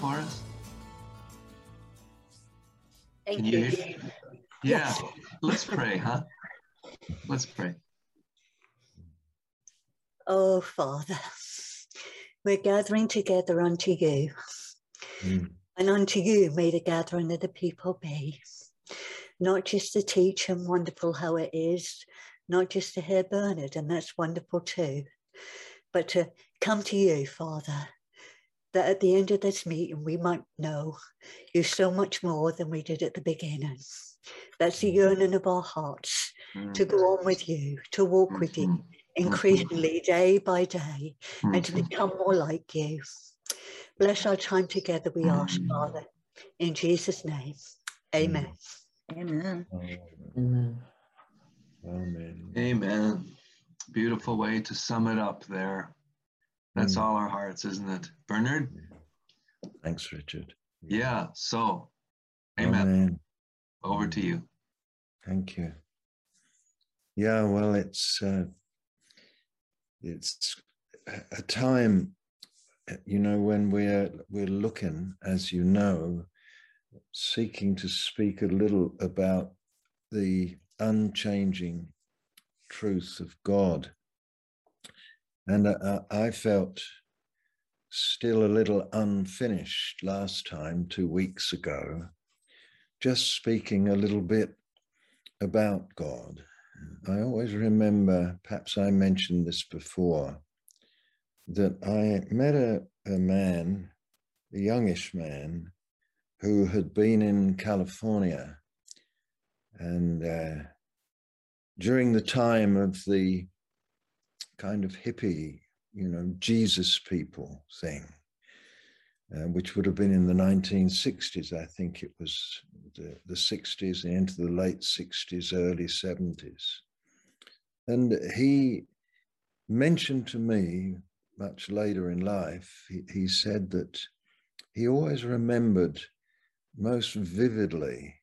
for us? Thank you. Yeah, let's pray, huh? Let's pray. Oh, Father, we're gathering together unto you. Mm. And unto you may the gathering of the people be. Not just to teach and wonderful how it is, not just to hear Bernard, and that's wonderful too, but to come to you, Father, that at the end of this meeting we might know you so much more than we did at the beginning. That's the yearning of our hearts, to go on with you, to walk with you increasingly day by day, and to become more like you. Bless our time together, we ask, Father, in Jesus' name. Amen. Amen. Amen. Amen. Amen. Beautiful way to sum it up there. That's all our hearts, isn't it, Bernard? Thanks, Richard. Yeah, so, amen. Over to you. Thank you. Yeah, well, it's a time, you know, when we're looking, as you know, seeking to speak a little about the unchanging truth of God. And I felt still a little unfinished last time, 2 weeks ago, just speaking a little bit about God. I always remember, perhaps I mentioned this before, that I met a man, a youngish man, who had been in California. And during the time of the kind of hippie, you know, Jesus people thing, which would have been in the 1960s. I think it was the 60s and into the late 60s, early 70s. And he mentioned to me much later in life, he said that he always remembered most vividly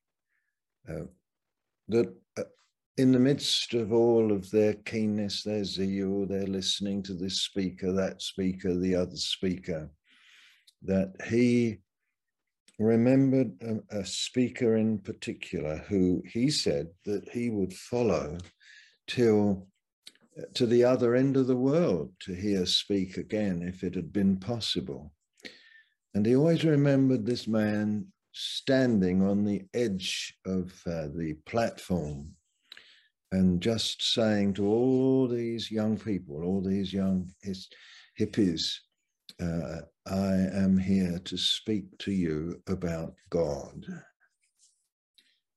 that in the midst of all of their keenness, their zeal, their listening to this speaker, that speaker, the other speaker, that he remembered a speaker in particular who he said that he would follow till to the other end of the world to hear speak again if it had been possible. And he always remembered this man standing on the edge of the platform and just saying to all these young people, all these young hippies, I am here to speak to you about God.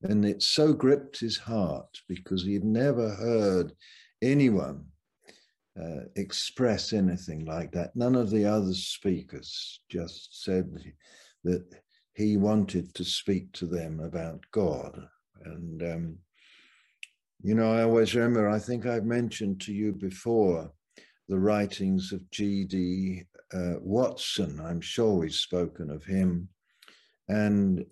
And it so gripped his heart because he'd never heard anyone express anything like that. None of the other speakers just said that he wanted to speak to them about God. And you know, I always remember, I think I've mentioned to you before, the writings of G.D. Watson. I'm sure we've spoken of him. And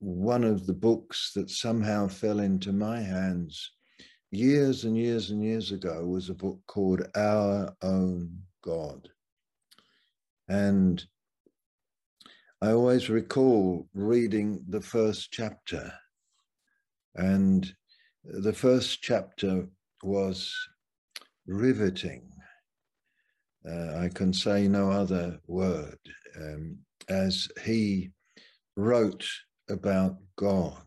one of the books that somehow fell into my hands years and years and years ago was a book called Our Own God. And I always recall reading the first chapter, and the first chapter was riveting. I can say no other word, as he wrote about God.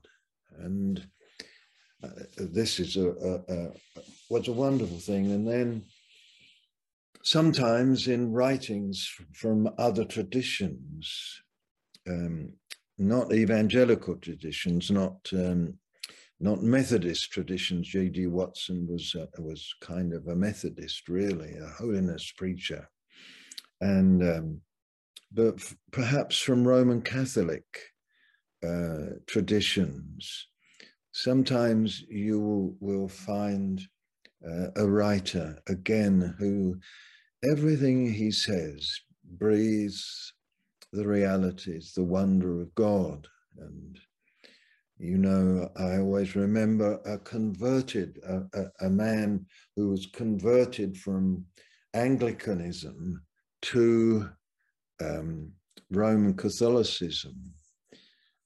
And this is was a wonderful thing. And then sometimes in writings from other traditions, not evangelical traditions, not Methodist traditions. J.D. Watson was kind of a Methodist, really, a holiness preacher. And but perhaps from Roman Catholic traditions, sometimes you will find a writer, again, who everything he says breathes the realities, the wonder of God. And you know, I always remember a man who was converted from Anglicanism to Roman Catholicism.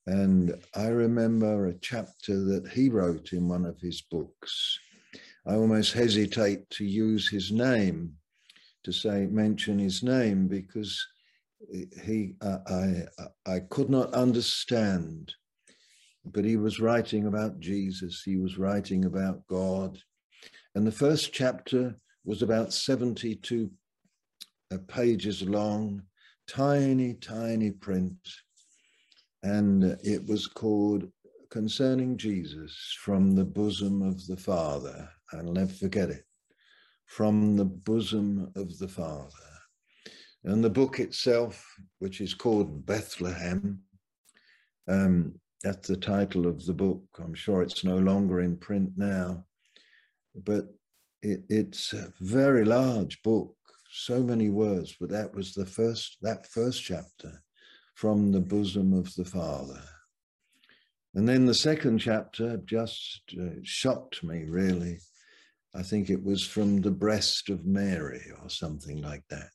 And I remember a chapter that he wrote in one of his books. I almost hesitate to use his name, to say, mention his name, because he, I could not understand, but he was writing about Jesus, he was writing about God. And the first chapter was about 72 pages long, tiny, tiny print. And it was called Concerning Jesus from the Bosom of the Father. I'll never forget it. From the Bosom of the Father. And the book itself, which is called Bethlehem, that's the title of the book. I'm sure it's no longer in print now, but it's a very large book, so many words, but that was the first, that first chapter, From the Bosom of the Father. And then the second chapter just shocked me, really. I think it was From the Breast of Mary or something like that.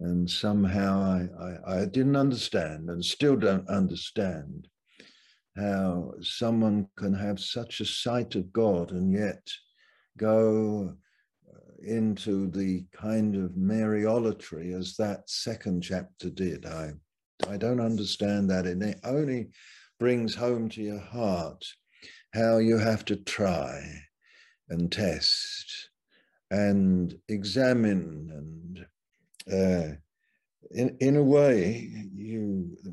And somehow I didn't understand, and still don't understand, how someone can have such a sight of God and yet go into the kind of Mariolatry as that second chapter did. I don't understand that, and it only brings home to your heart how you have to try and test and examine, and in a way,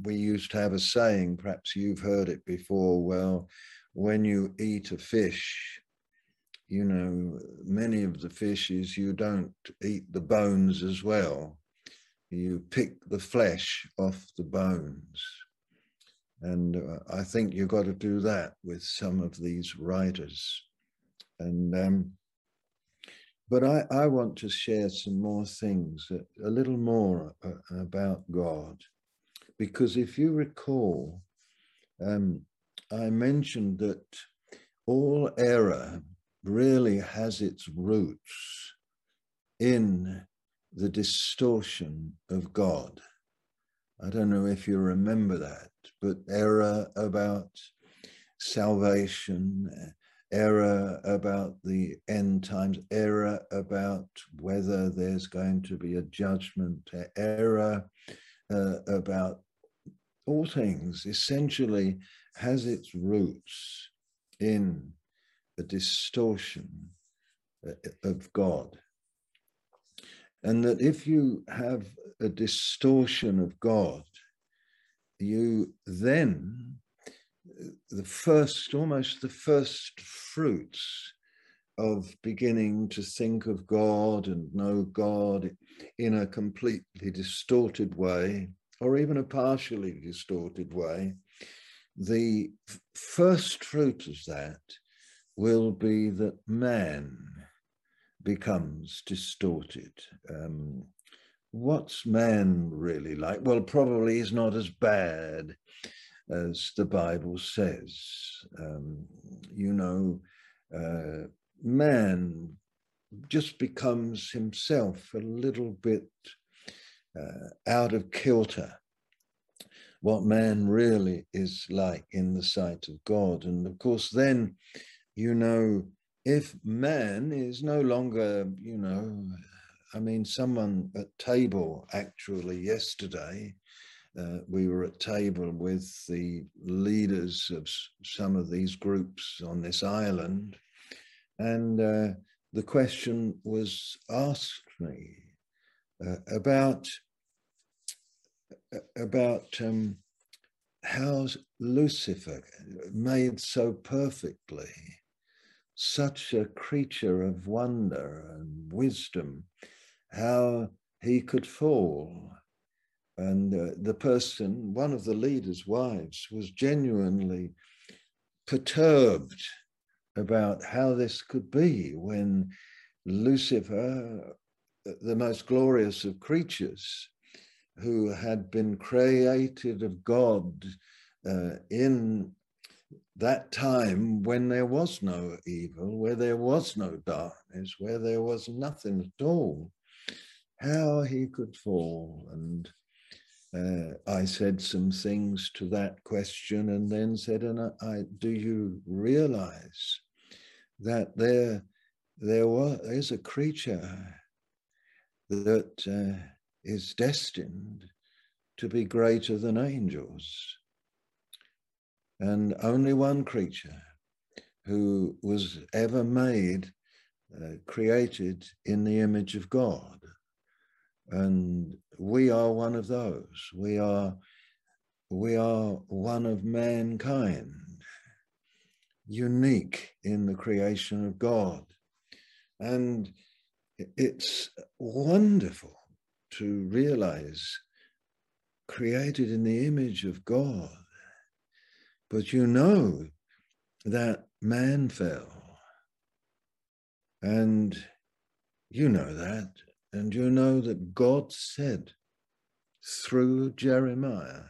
we used to have a saying, perhaps you've heard it before, well, when you eat a fish, you know, many of the fishes, you don't eat the bones as well. You pick the flesh off the bones. And I think you've got to do that with some of these writers. And but I want to share some more things, a little more about God. Because if you recall, I mentioned that all error really has its roots in the distortion of God. I don't know if you remember that, but error about salvation, error about the end times, error about whether there's going to be a judgment, error about all things essentially has its roots in a distortion of God. And that if you have a distortion of God, you then, almost the first fruits of beginning to think of God and know God in a completely distorted way, or even a partially distorted way, the first fruit of that will be that man becomes distorted. What's man really like? Well, probably he's not as bad as the Bible says. You know, man just becomes himself a little bit out of kilter. What man really is like in the sight of God. And of course, then, you know, if man is no longer, you know, I mean, someone at table actually yesterday, we were at table with the leaders of some of these groups on this island. And the question was asked me about how Lucifer made so perfectly such a creature of wonder and wisdom, how he could fall. And the person, one of the leaders' wives, was genuinely perturbed about how this could be when Lucifer, the most glorious of creatures, who had been created of God in that time when there was no evil, where there was no darkness, where there was nothing at all, how he could fall. And I said some things to that question and then said, and do you realize that there is a creature that is destined to be greater than angels? And only one creature who was ever made, created in the image of God. And we are one of those. We are one of mankind, unique in the creation of God. And it's wonderful to realize, created in the image of God. But you know that man fell, and you know that, and you know that God said through Jeremiah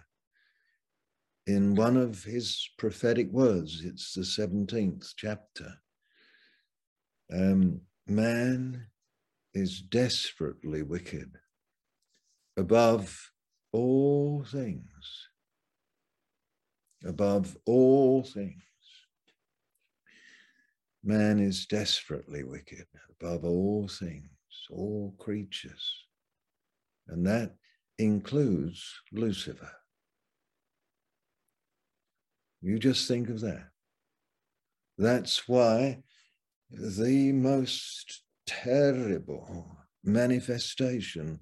in one of his prophetic words, it's the 17th chapter, man is desperately wicked above all things. Above all things, man is desperately wicked above all things, all creatures, and that includes Lucifer. You just think of that. That's why the most terrible manifestation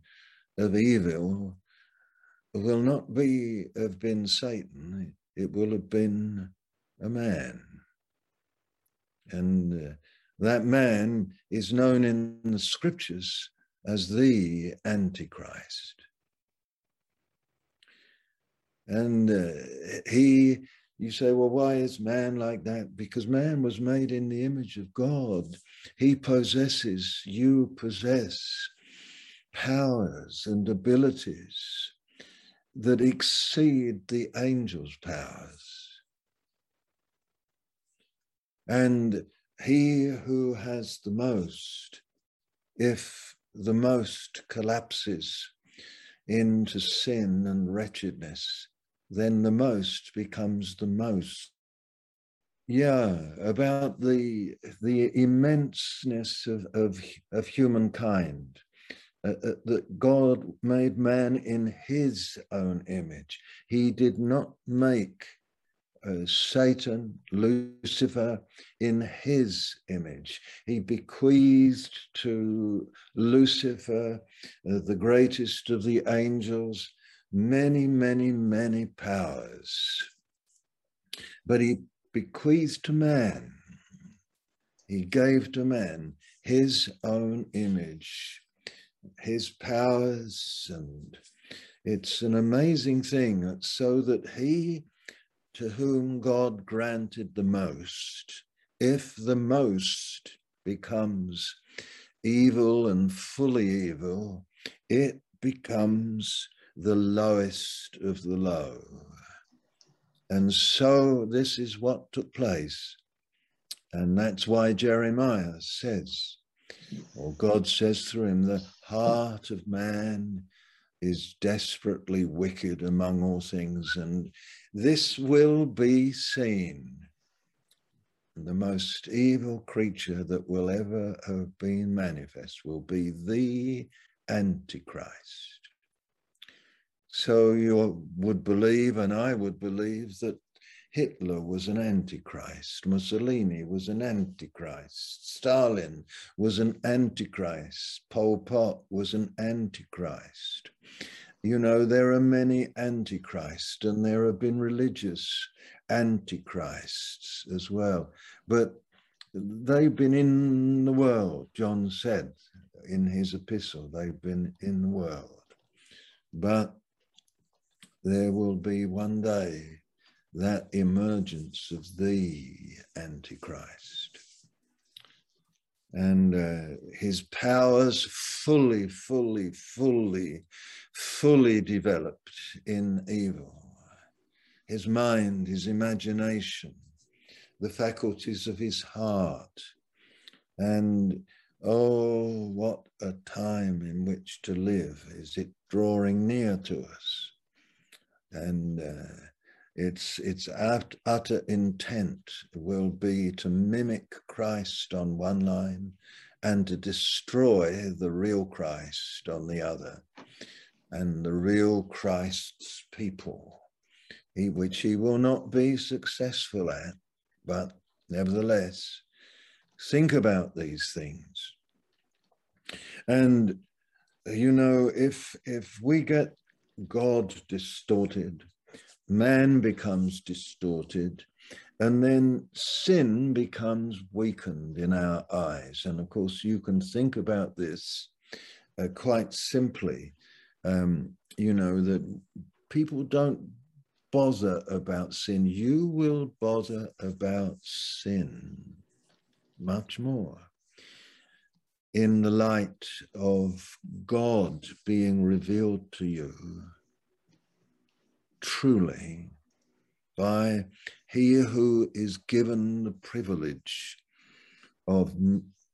of evil will not be have been Satan. It will have been a man. And that man is known in the scriptures as the Antichrist. And you say, well, why is man like that? Because man was made in the image of God. He possesses, you possess powers and abilities that exceed the angels' powers. And he who has the most, if the most collapses into sin and wretchedness, then the most becomes the most. Yeah, about the immenseness of humankind. That God made man in his own image. He did not make Satan, Lucifer, in his image. He bequeathed to Lucifer, the greatest of the angels, many, many, many powers. But he bequeathed to man, he gave to man his own image, his powers, and it's an amazing thing, so that he to whom God granted the most, if the most becomes evil and fully evil, it becomes the lowest of the low. And so this is what took place, and that's why Jeremiah says, or God says through him, the heart of man is desperately wicked among all things, and this will be seen. The most evil creature that will ever have been manifest will be the Antichrist. So you would believe, and I would believe, that Hitler was an Antichrist, Mussolini was an Antichrist, Stalin was an Antichrist, Pol Pot was an Antichrist. You know, there are many Antichrists, and there have been religious Antichrists as well. But they've been in the world, John said in his epistle, they've been in the world. But there will be one day that emergence of the Antichrist, and his powers fully developed in evil, his mind, his imagination, the faculties of his heart. And oh, what a time in which to live. Is it drawing near to us? And its utter intent will be to mimic Christ on one line and to destroy the real Christ on the other, and the real Christ's people, which he will not be successful at. But nevertheless, think about these things. And, you know, if we get God distorted, man becomes distorted, and then sin becomes weakened in our eyes. And of course, you can think about this quite simply. You know, that people don't bother about sin. You will bother about sin much more in the light of God being revealed to you truly by he who is given the privilege of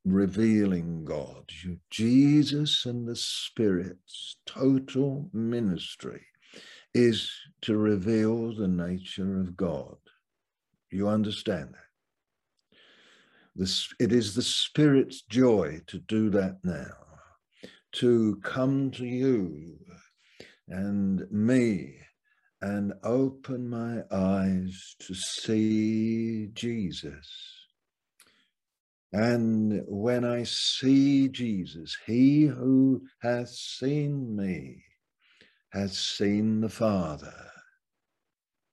revealing God. Jesus and the Spirit's total ministry is to reveal the nature of God. You understand that? It is the Spirit's joy to do that now, to come to you and me and open my eyes to see Jesus. And when I see Jesus, he who hath seen me has seen the Father,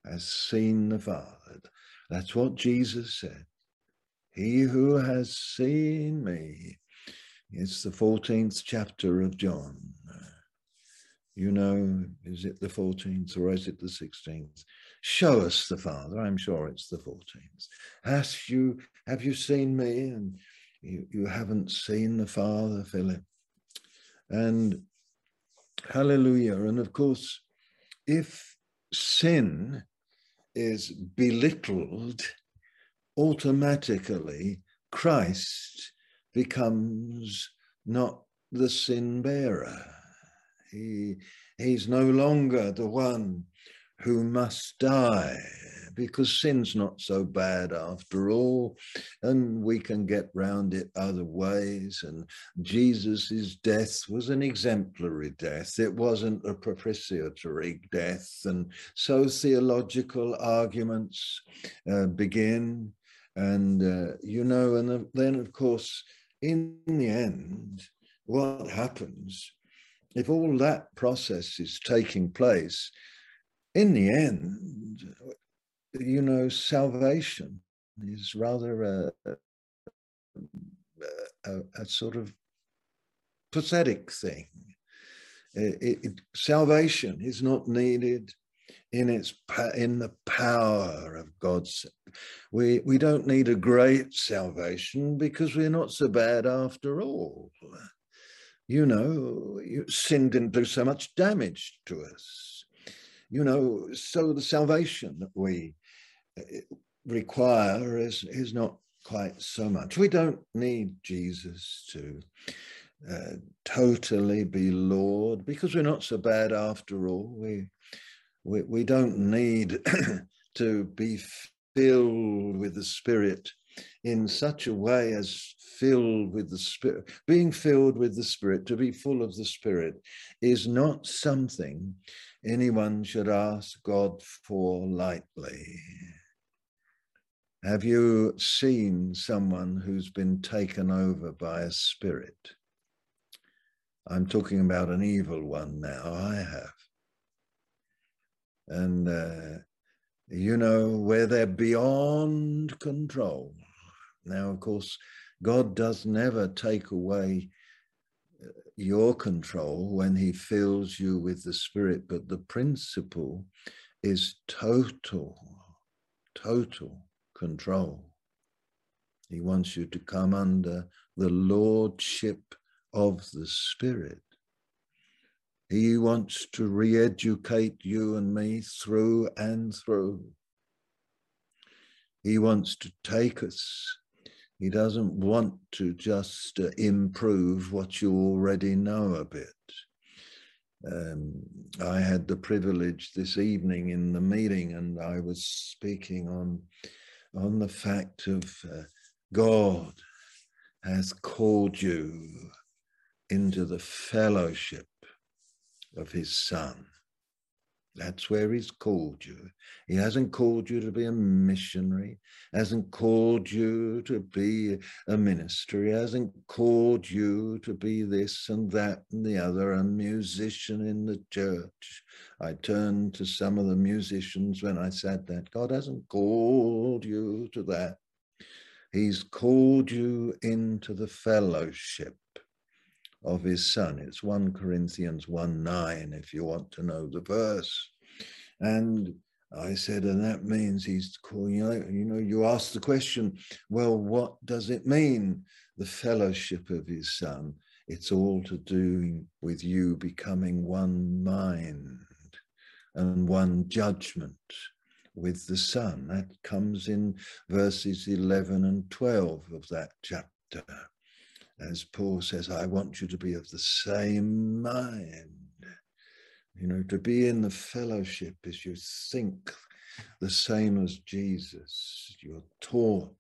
has seen the Father. That's what Jesus said. He who has seen me. It's the 14th chapter of John. You know, is it the 14th or is it the 16th? Show us the Father. I'm sure it's the 14th. Have you seen me? And you haven't seen the Father, Philip. And hallelujah. And of course, if sin is belittled, automatically Christ becomes not the sin bearer. He's no longer the one who must die, because sin's not so bad after all, and we can get round it other ways. And Jesus's death was an exemplary death. It wasn't a propitiatory death. And so theological arguments begin. And, you know, and then, of course, in the end, what happens? If all that process is taking place, in the end, you know, salvation is rather a sort of pathetic thing. Salvation is not needed in the power of God's. We don't need a great salvation because we're not so bad after all. You know, sin didn't do so much damage to us. You know, so the salvation that we require is not quite so much. We don't need Jesus to totally be Lord because we're not so bad after all. We don't need to be filled with the Spirit in such a way as filled with the Spirit. Being filled with the Spirit, to be full of the Spirit, is not something anyone should ask God for lightly. Have you seen someone who's been taken over by a spirit? I'm talking about an evil one now. I have. And, you know, where they're beyond control. Now, of course, God does never take away your control when he fills you with the Spirit, but the principle is total control. He wants you to come under the lordship of the Spirit. He wants to re-educate you and me through and through. He wants to take us. He doesn't want to just improve what you already know a bit. I had the privilege this evening in the meeting, and I was speaking on the fact of God has called you into the fellowship of his Son. That's where he's called you. He hasn't called you to be a missionary, hasn't called you to be a minister, he hasn't called you to be this and that and the other, a musician in the church. I turned to some of the musicians when I said that. God hasn't called you to that. He's called you into the fellowship of his Son. It's 1 Corinthians 1:9 if you want to know the verse. And I said, and that means he's calling out. You know, you ask the question, well, what does it mean, the fellowship of his Son? It's all to do with you becoming one mind and one judgment with the Son. That comes in verses 11 and 12 of that chapter. As Paul says, I want you to be of the same mind. You know, to be in the fellowship is you think the same as Jesus. You're taught,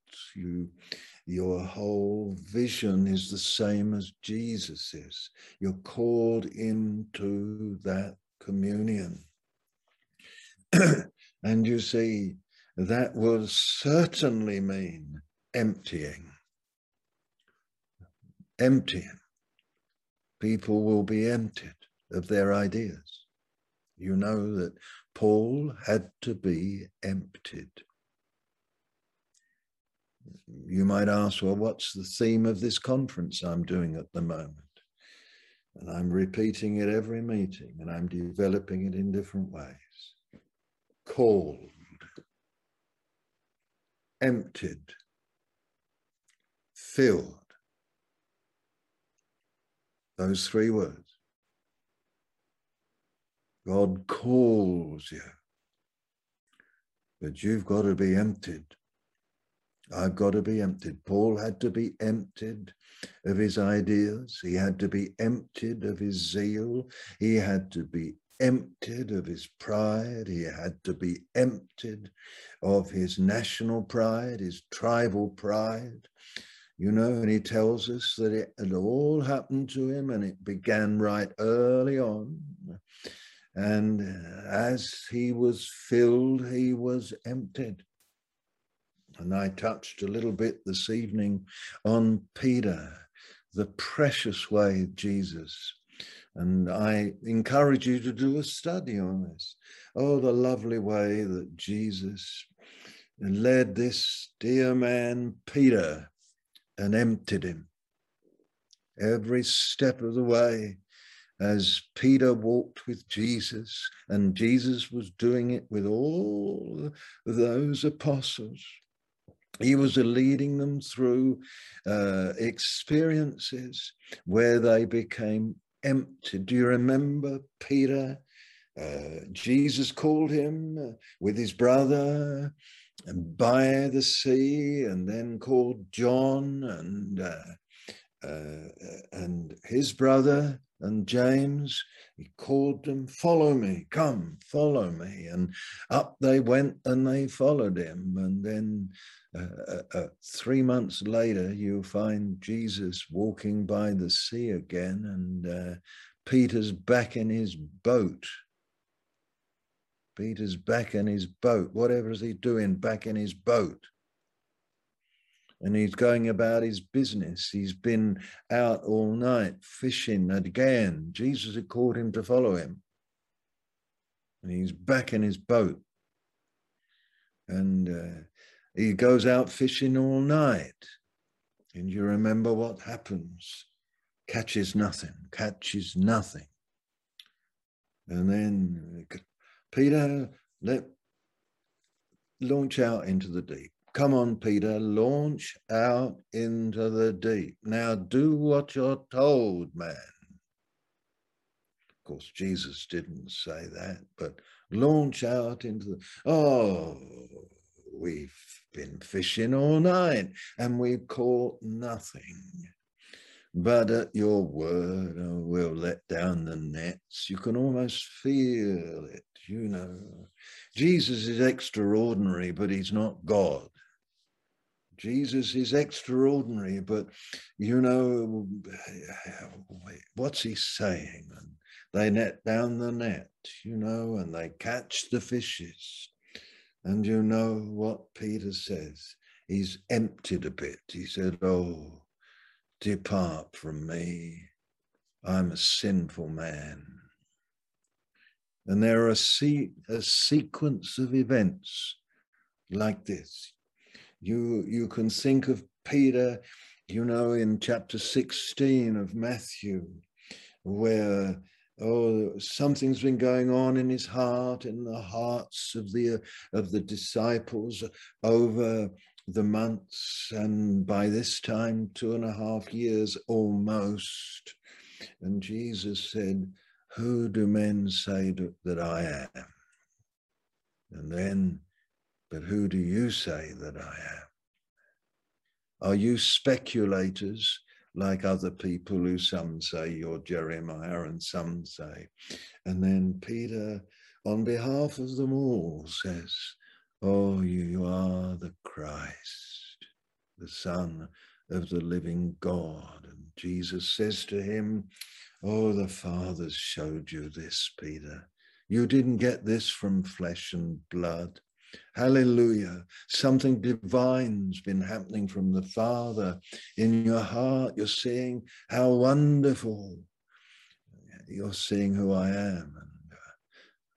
your whole vision is the same as Jesus's. You're called into that communion. And you see, that will certainly mean emptying. Emptying. People will be emptied of their ideas. You know that Paul had to be emptied. You might ask, well, what's the theme of this conference I'm doing at the moment? And I'm repeating it every meeting, and I'm developing it in different ways. Called, emptied, filled. Those three words. God calls you, but you've got to be emptied. I've got to be emptied. Paul had to be emptied of his ideas. He had to be emptied of his zeal. He had to be emptied of his pride. He had to be emptied of his national pride, his tribal pride. You know, and he tells us that it had all happened to him, and it began right early on. And as he was filled, he was emptied. And I touched a little bit this evening on Peter, the precious way of Jesus. And I encourage you to do a study on this. Oh, the lovely way that Jesus led this dear man, Peter, and emptied him. Every step of the way, as Peter walked with Jesus, and Jesus was doing it with all those apostles. He was leading them through experiences where they became empty. Do you remember Peter? Jesus called him with his brother by the sea, and then called John and his brother and James. He called them, follow me, come, follow me. And up they went and they followed him. And then 3 months later, you find Jesus walking by the sea again, and Peter's back in his boat. Peter's back in his boat. Whatever is he doing back in his boat? And he's going about his business. He's been out all night fishing again. Jesus had called him to follow him. And he's back in his boat. And he goes out fishing all night. And you remember what happens. Catches nothing, catches nothing. And then Peter, launch out into the deep. Come on, Peter, launch out into the deep. Now do what you're told, man. Of course, Jesus didn't say that, but launch out into the... Oh, we've been fishing all night and we've caught nothing. But at your word, I will let down the nets. You can almost feel it, you know. Jesus is extraordinary, but he's not God. Jesus is extraordinary, but, you know, what's he saying? And they let down the net, you know, and they catch the fishes. And you know what Peter says? He's emptied a bit. He said, oh, depart from me, I'm a sinful man. And there are a sequence of events like this. You can think of Peter, you know, in chapter 16 of Matthew, where, oh, something's been going on in his heart, in the hearts of the disciples over the months, and by this time 2.5 years almost. And Jesus said, who do men say that I am? And then, but who do you say that I am? Are you speculators like other people who some say you're Jeremiah and some say? And then Peter, on behalf of them all, says, oh, you are the Christ, the Son of the living God. And Jesus says to him, oh, the fathers showed you this, Peter. You didn't get this from flesh and blood. Hallelujah. Something divine's been happening from the Father in your heart. You're seeing how wonderful. You're seeing who I am. And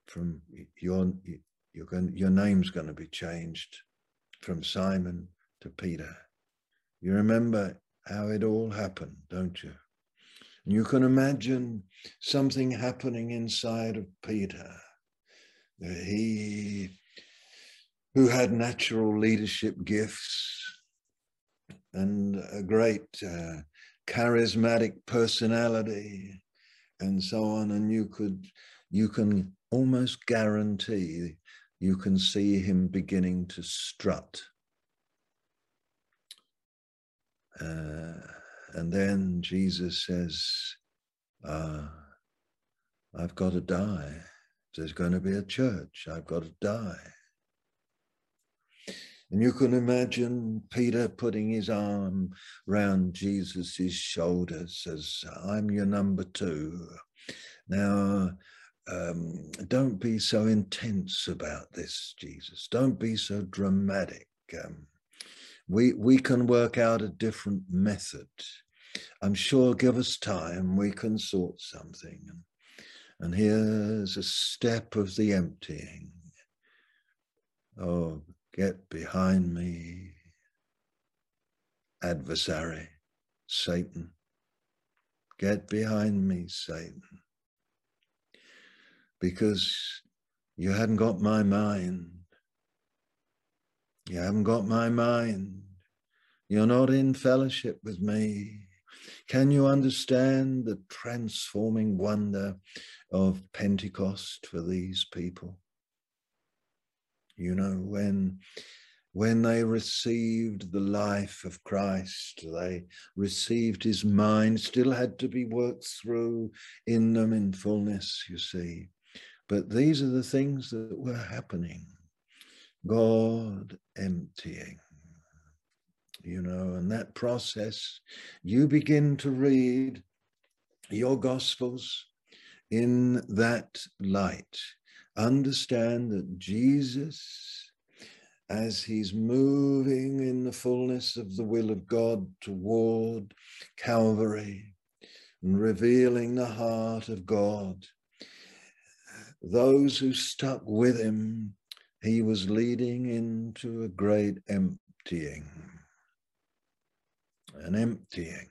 from your name's going to be changed from Simon to Peter. You remember how it all happened, don't you? And you can imagine something happening inside of Peter. He who had natural leadership gifts and a great charismatic personality and so on. And you can almost guarantee you can see him beginning to strut. And then Jesus says, I've got to die. There's going to be a church. I've got to die. And you can imagine Peter putting his arm round Jesus's shoulders, says, I'm your number two. Now, don't be so intense about this, Jesus. Don't be so dramatic. We can work out a different method. I'm sure, give us time, we can sort something. And here's a step of the emptying. Oh, get behind me, adversary, Satan. Get behind me, Satan. Because you hadn't got my mind. You haven't got my mind. You're not in fellowship with me. Can you understand the transforming wonder of Pentecost for these people? You know, when they received the life of Christ, they received his mind, still had to be worked through in them in fullness, you see. But these are the things that were happening. God emptying, you know, and that process, you begin to read your Gospels in that light. Understand that Jesus, as he's moving in the fullness of the will of God toward Calvary and revealing the heart of God, those who stuck with him, he was leading into a great emptying. An emptying.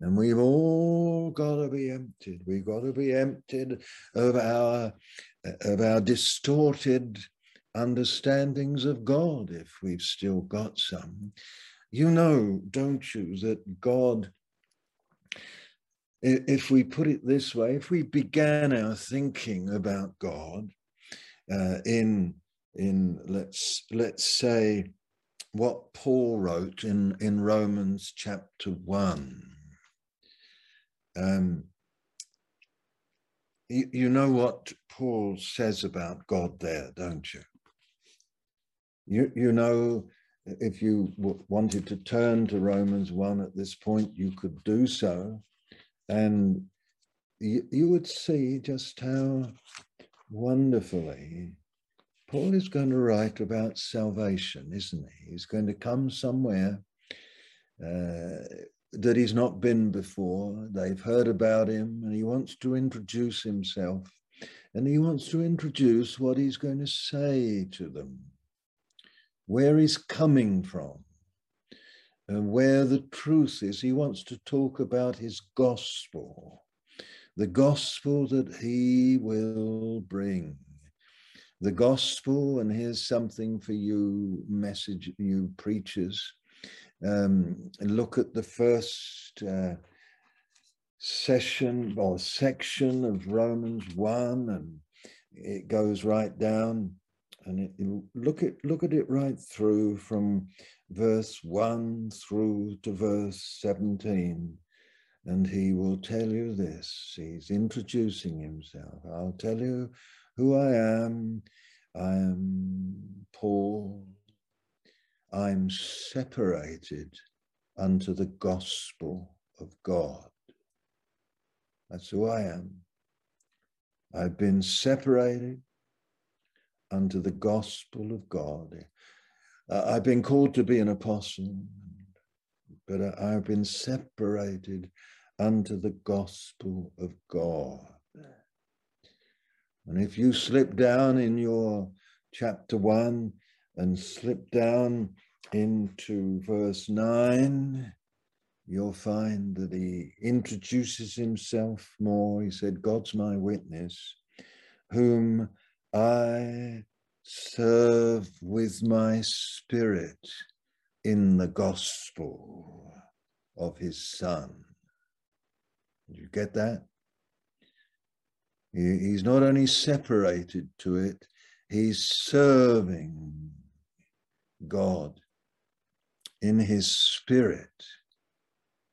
And we've all got to be emptied. We've got to be emptied of our distorted understandings of God, if we've still got some. You know, don't you, that God, if we put it this way, if we began our thinking about God in let's say what Paul wrote in Romans chapter 1, You know what Paul says about God there, don't you? You know, if you wanted to turn to Romans 1 at this point, you could do so. And you would see just how wonderfully Paul is going to write about salvation, isn't he? He's going to come somewhere that he's not been before. They've heard about him, and he wants to introduce himself, and he wants to introduce what he's going to say to them, where he's coming from, and where the truth is. He wants to talk about his gospel, the gospel that he will bring. The gospel, and here's something for you, message, you preachers. And look at the first session or section of Romans 1, and it goes right down. And look at it right through from verse 1 through to verse 17. And he will tell you this. He's introducing himself. I'll tell you who I am. I am Paul. I'm separated unto the gospel of God. That's who I am. I've been separated unto the gospel of God. I've been called to be an apostle, but I've been separated unto the gospel of God. And if you slip down in your chapter 1 and slip down into verse 9, you'll find that he introduces himself more. He said, God's my witness, whom I serve with my spirit in the gospel of his Son. Did you get that? He's not only separated to it, he's serving God in his spirit.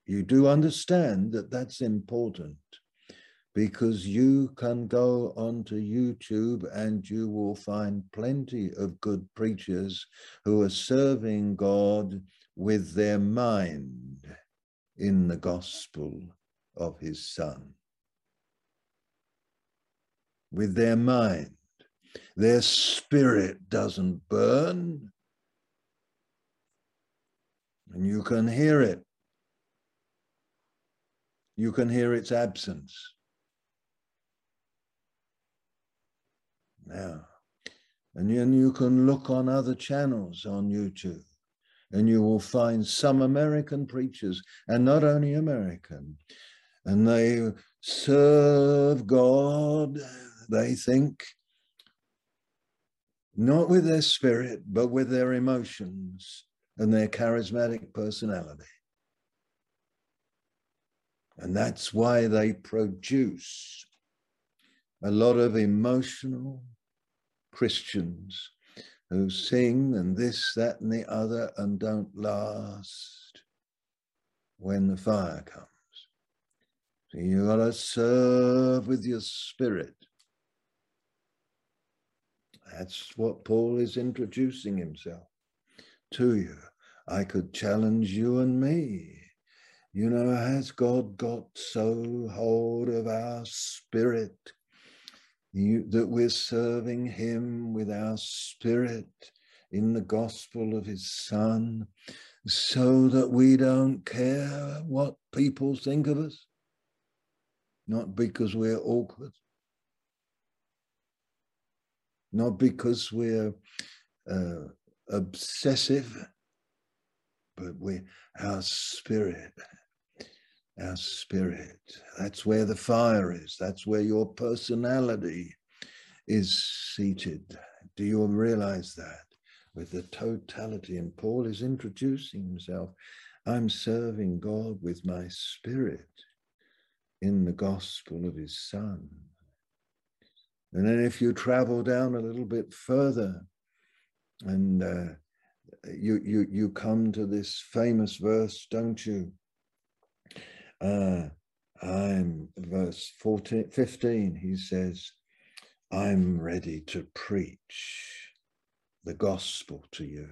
You do understand that that's important, because you can go onto YouTube and you will find plenty of good preachers who are serving God with their mind in the gospel of his Son. With their mind. Their spirit doesn't burn. And you can hear it. You can hear its absence. Now, and then you can look on other channels on YouTube, and you will find some American preachers, and not only American, and they serve God, they think, not with their spirit, but with their emotions and their charismatic personality. And that's why they produce a lot of emotional Christians who sing and this, that, and the other, and don't last when the fire comes. So you got to serve with your spirit. That's what Paul is introducing himself to you. I could challenge you and me. You know, has God got so hold of our spirit that we're serving him with our spirit in the gospel of his Son, so that we don't care what people think of us? Not because we're awkward. Not because we're obsessive, but our spirit. That's where the fire is. That's where your personality is seated. Do you realize that? With the totality, and Paul is introducing himself. I'm serving God with my spirit in the gospel of his Son. And then if you travel down a little bit further, and you come to this famous verse, don't you? I verse 15, he says, I'm ready to preach the gospel to you.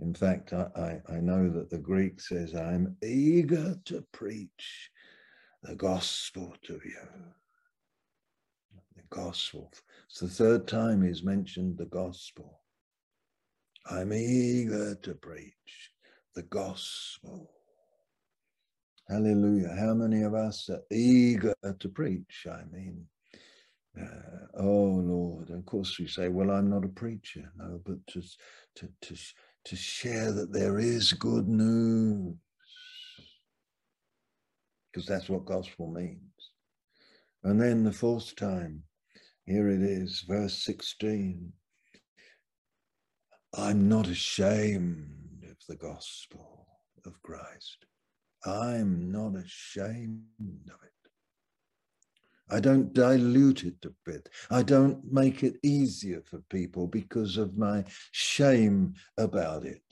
In fact, I know that the Greek says, I'm eager to preach the gospel to you. The gospel. It's the third time he's mentioned the gospel. I'm eager to preach the gospel. Hallelujah. How many of us are eager to preach? I mean, oh Lord. Of course we say, well, I'm not a preacher. No, but to share that there is good news. Because that's what gospel means. And then the fourth time, here it is, verse 16. I'm not ashamed of the gospel of Christ. I'm not ashamed of it. I don't dilute it a bit. I don't make it easier for people because of my shame about it.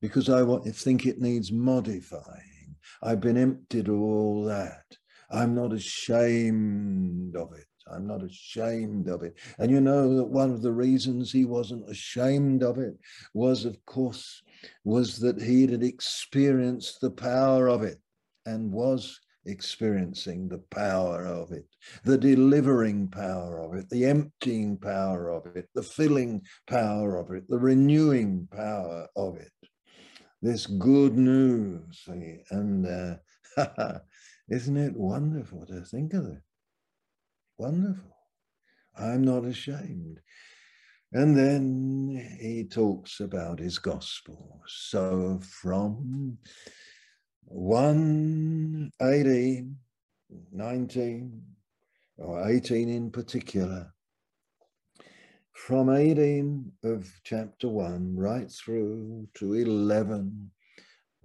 Because I think it needs modifying. I've been emptied of all that. I'm not ashamed of it. I'm not ashamed of it. And you know that one of the reasons he wasn't ashamed of it was, of course, was that he had experienced the power of it and was experiencing the power of it, the delivering power of it, the emptying power of it, the filling power of it, the renewing power of it. This good news. And isn't it wonderful to think of it? Wonderful. I'm not ashamed. And then he talks about his gospel. So from 1:18, 19, or 18 in particular, from 18 of chapter 1 right through to 11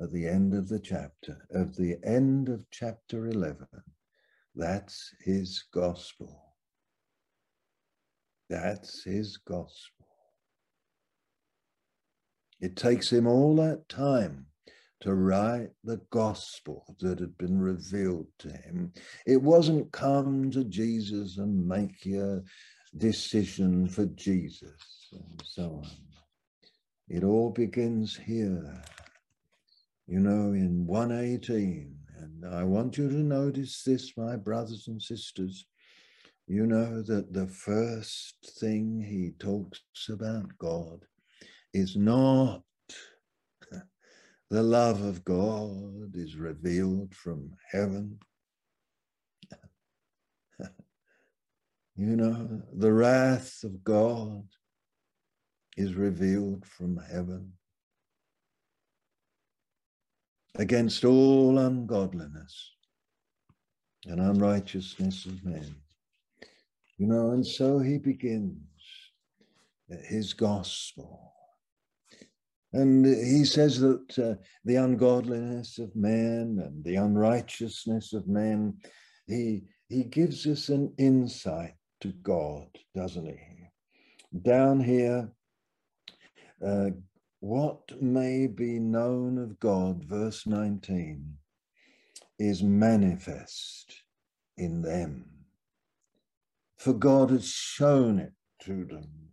at the end of the chapter, at the end of chapter 11, that's his gospel. That's his gospel. It takes him all that time to write the gospel that had been revealed to him. It wasn't come to Jesus and make your decision for Jesus and so on. It all begins here, you know, in 1:18. And I want you to notice this, my brothers and sisters. You know that the first thing he talks about God is not the love of God is revealed from heaven. You know, the wrath of God is revealed from heaven against all ungodliness and unrighteousness of men. You know, and so he begins his gospel. And he says that the ungodliness of men and the unrighteousness of men, he gives us an insight to God, doesn't he? Down here, what may be known of God, verse 19, is manifest in them. For God has shown it to them.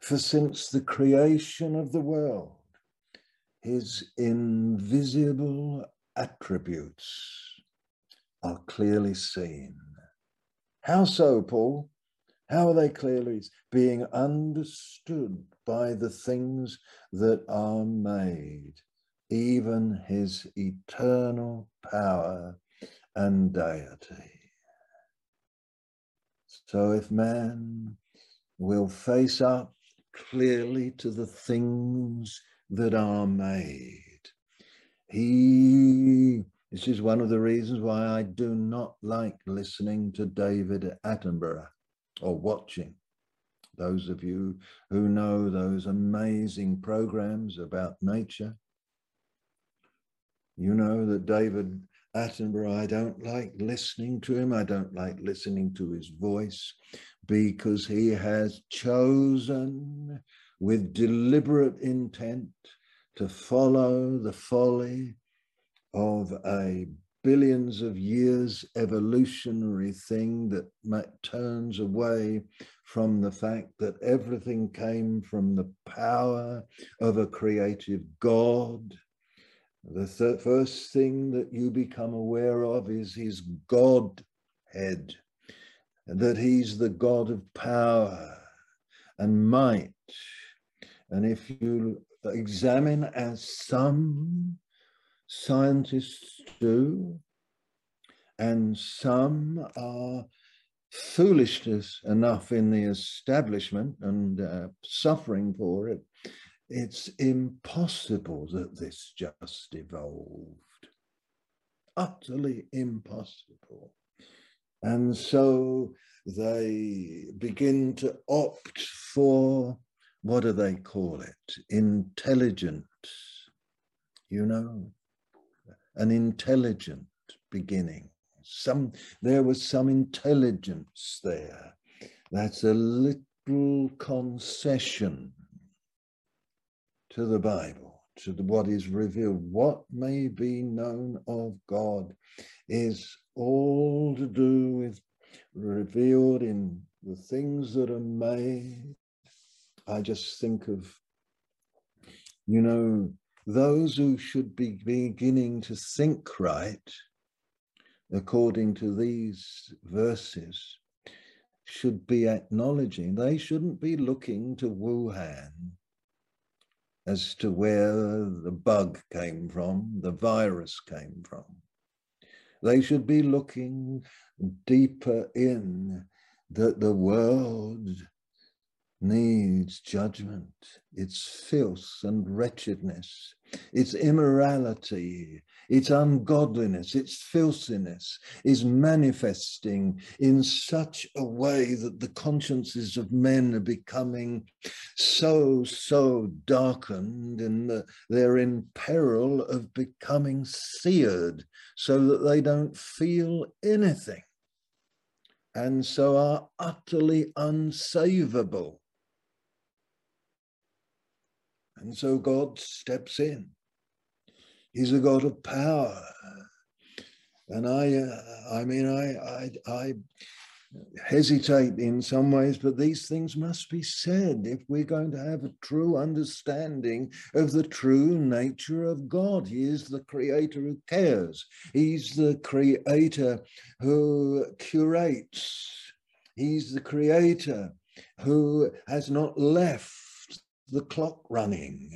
For since the creation of the world, his invisible attributes are clearly seen. How so, Paul? How are they clearly being understood by the things that are made, even his eternal power and deity? So if man will face up clearly to the things that are made, this is one of the reasons why I do not like listening to David Attenborough or watching. Those of you who know those amazing programs about nature, you know that David Attenborough, I don't like listening to him. I don't like listening to his voice because he has chosen with deliberate intent to follow the folly of a billions of years evolutionary thing that turns away from the fact that everything came from the power of a creative God. The first thing that you become aware of is his Godhead, that he's the God of power and might. And if you examine, as some scientists do, and some are foolishness enough in the establishment and suffering for it, it's impossible that this just evolved. Utterly impossible. And so they begin to opt for, what do they call it? Intelligence, you know, an intelligent beginning. There was some intelligence there. That's a little concession to the Bible, to what is revealed. What may be known of God is all to do with revealed in the things that are made. I just think of, you know, those who should be beginning to think right, according to these verses, should be acknowledging they shouldn't be looking to Wuhan as to where the bug came from, the virus came from. They should be looking deeper in that the world needs judgment, its filth and wretchedness, its immorality, its ungodliness, its filthiness is manifesting in such a way that the consciences of men are becoming so darkened, and that they're in peril of becoming seared so that they don't feel anything, and so are utterly unsavable. And so God steps in. He's a God of power. And I mean, I hesitate in some ways, but these things must be said if we're going to have a true understanding of the true nature of God. He is the creator who cares. He's the creator who curates. He's the creator who has not left the clock running,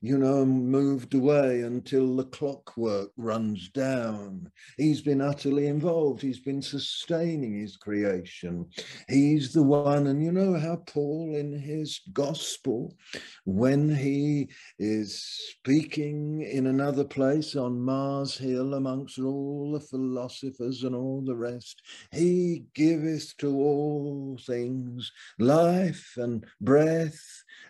you know, moved away until the clockwork runs down. He's been utterly involved. He's been sustaining his creation. He's the one. And you know how Paul in his gospel, when he is speaking in another place on Mars Hill amongst all the philosophers and all the rest, he giveth to all things life and breath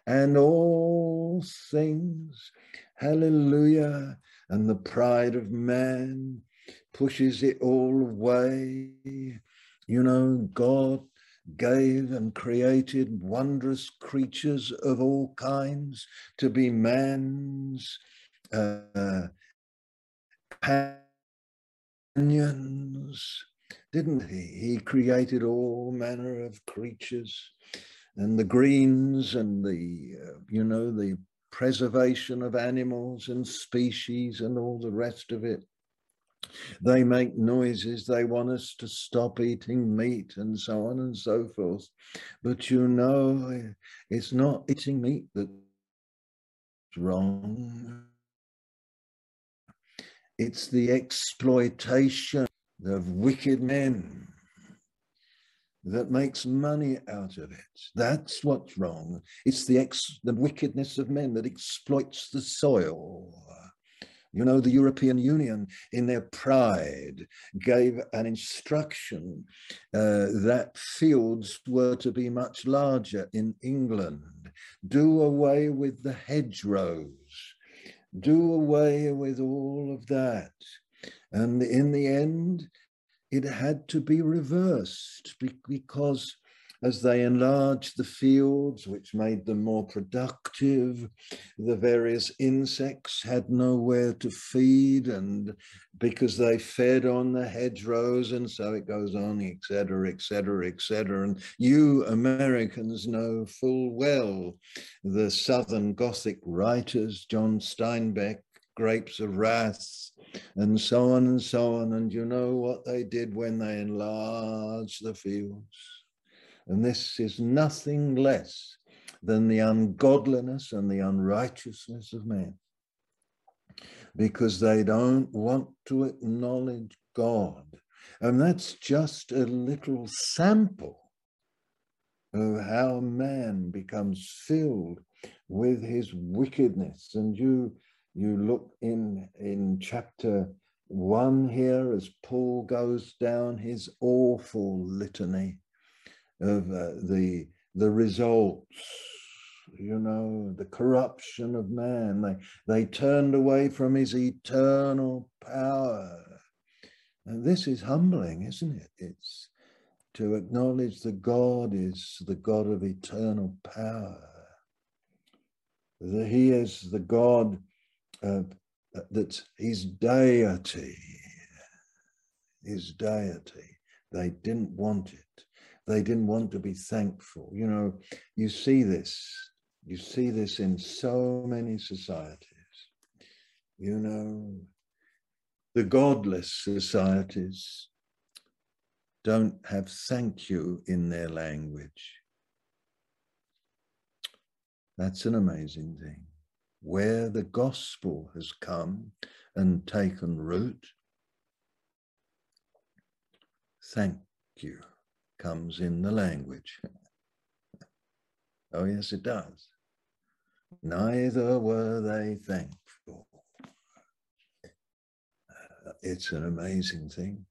and all things, hallelujah, and the pride of man pushes it all away. You know, God gave and created wondrous creatures of all kinds to be man's companions, didn't he? He created all manner of creatures, and the greens, and the, you know, the preservation of animals and species and all the rest of it. They make noises, they want us to stop eating meat and so on and so forth. But you know, it's not eating meat that's wrong. It's the exploitation of wicked men that makes money out of it. That's what's wrong. It's the wickedness of men that exploits the soil. You know, the European Union, in their pride, gave an instruction that fields were to be much larger in England. Do away with the hedgerows. Do away with all of that. And in the end, it had to be reversed because as they enlarged the fields, which made them more productive. The various insects had nowhere to feed, and because they fed on the hedgerows, and so it goes on, etc., etc., etc. And you Americans know full well the Southern Gothic writers, John Steinbeck, Grapes of Wrath, and so on and so on. And you know what they did when they enlarged the fields? And this is nothing less than the ungodliness and the unrighteousness of man, because they don't want to acknowledge God. And that's just a little sample of how man becomes filled with his wickedness. And you look in chapter 1 here, as Paul goes down his awful litany of the results, you know, the corruption of man. They turned away from his eternal power. And this is humbling, isn't it? It's to acknowledge that God is the God of eternal power, that he is the God that's his deity, his deity. They didn't want it. They didn't want to be thankful. You know, you see this in so many societies, you know, the godless societies don't have thank you in their language. That's an amazing thing. Where the gospel has come and taken root, thank you comes in the language. Oh yes, it does. Neither were they thankful. It's an amazing thing.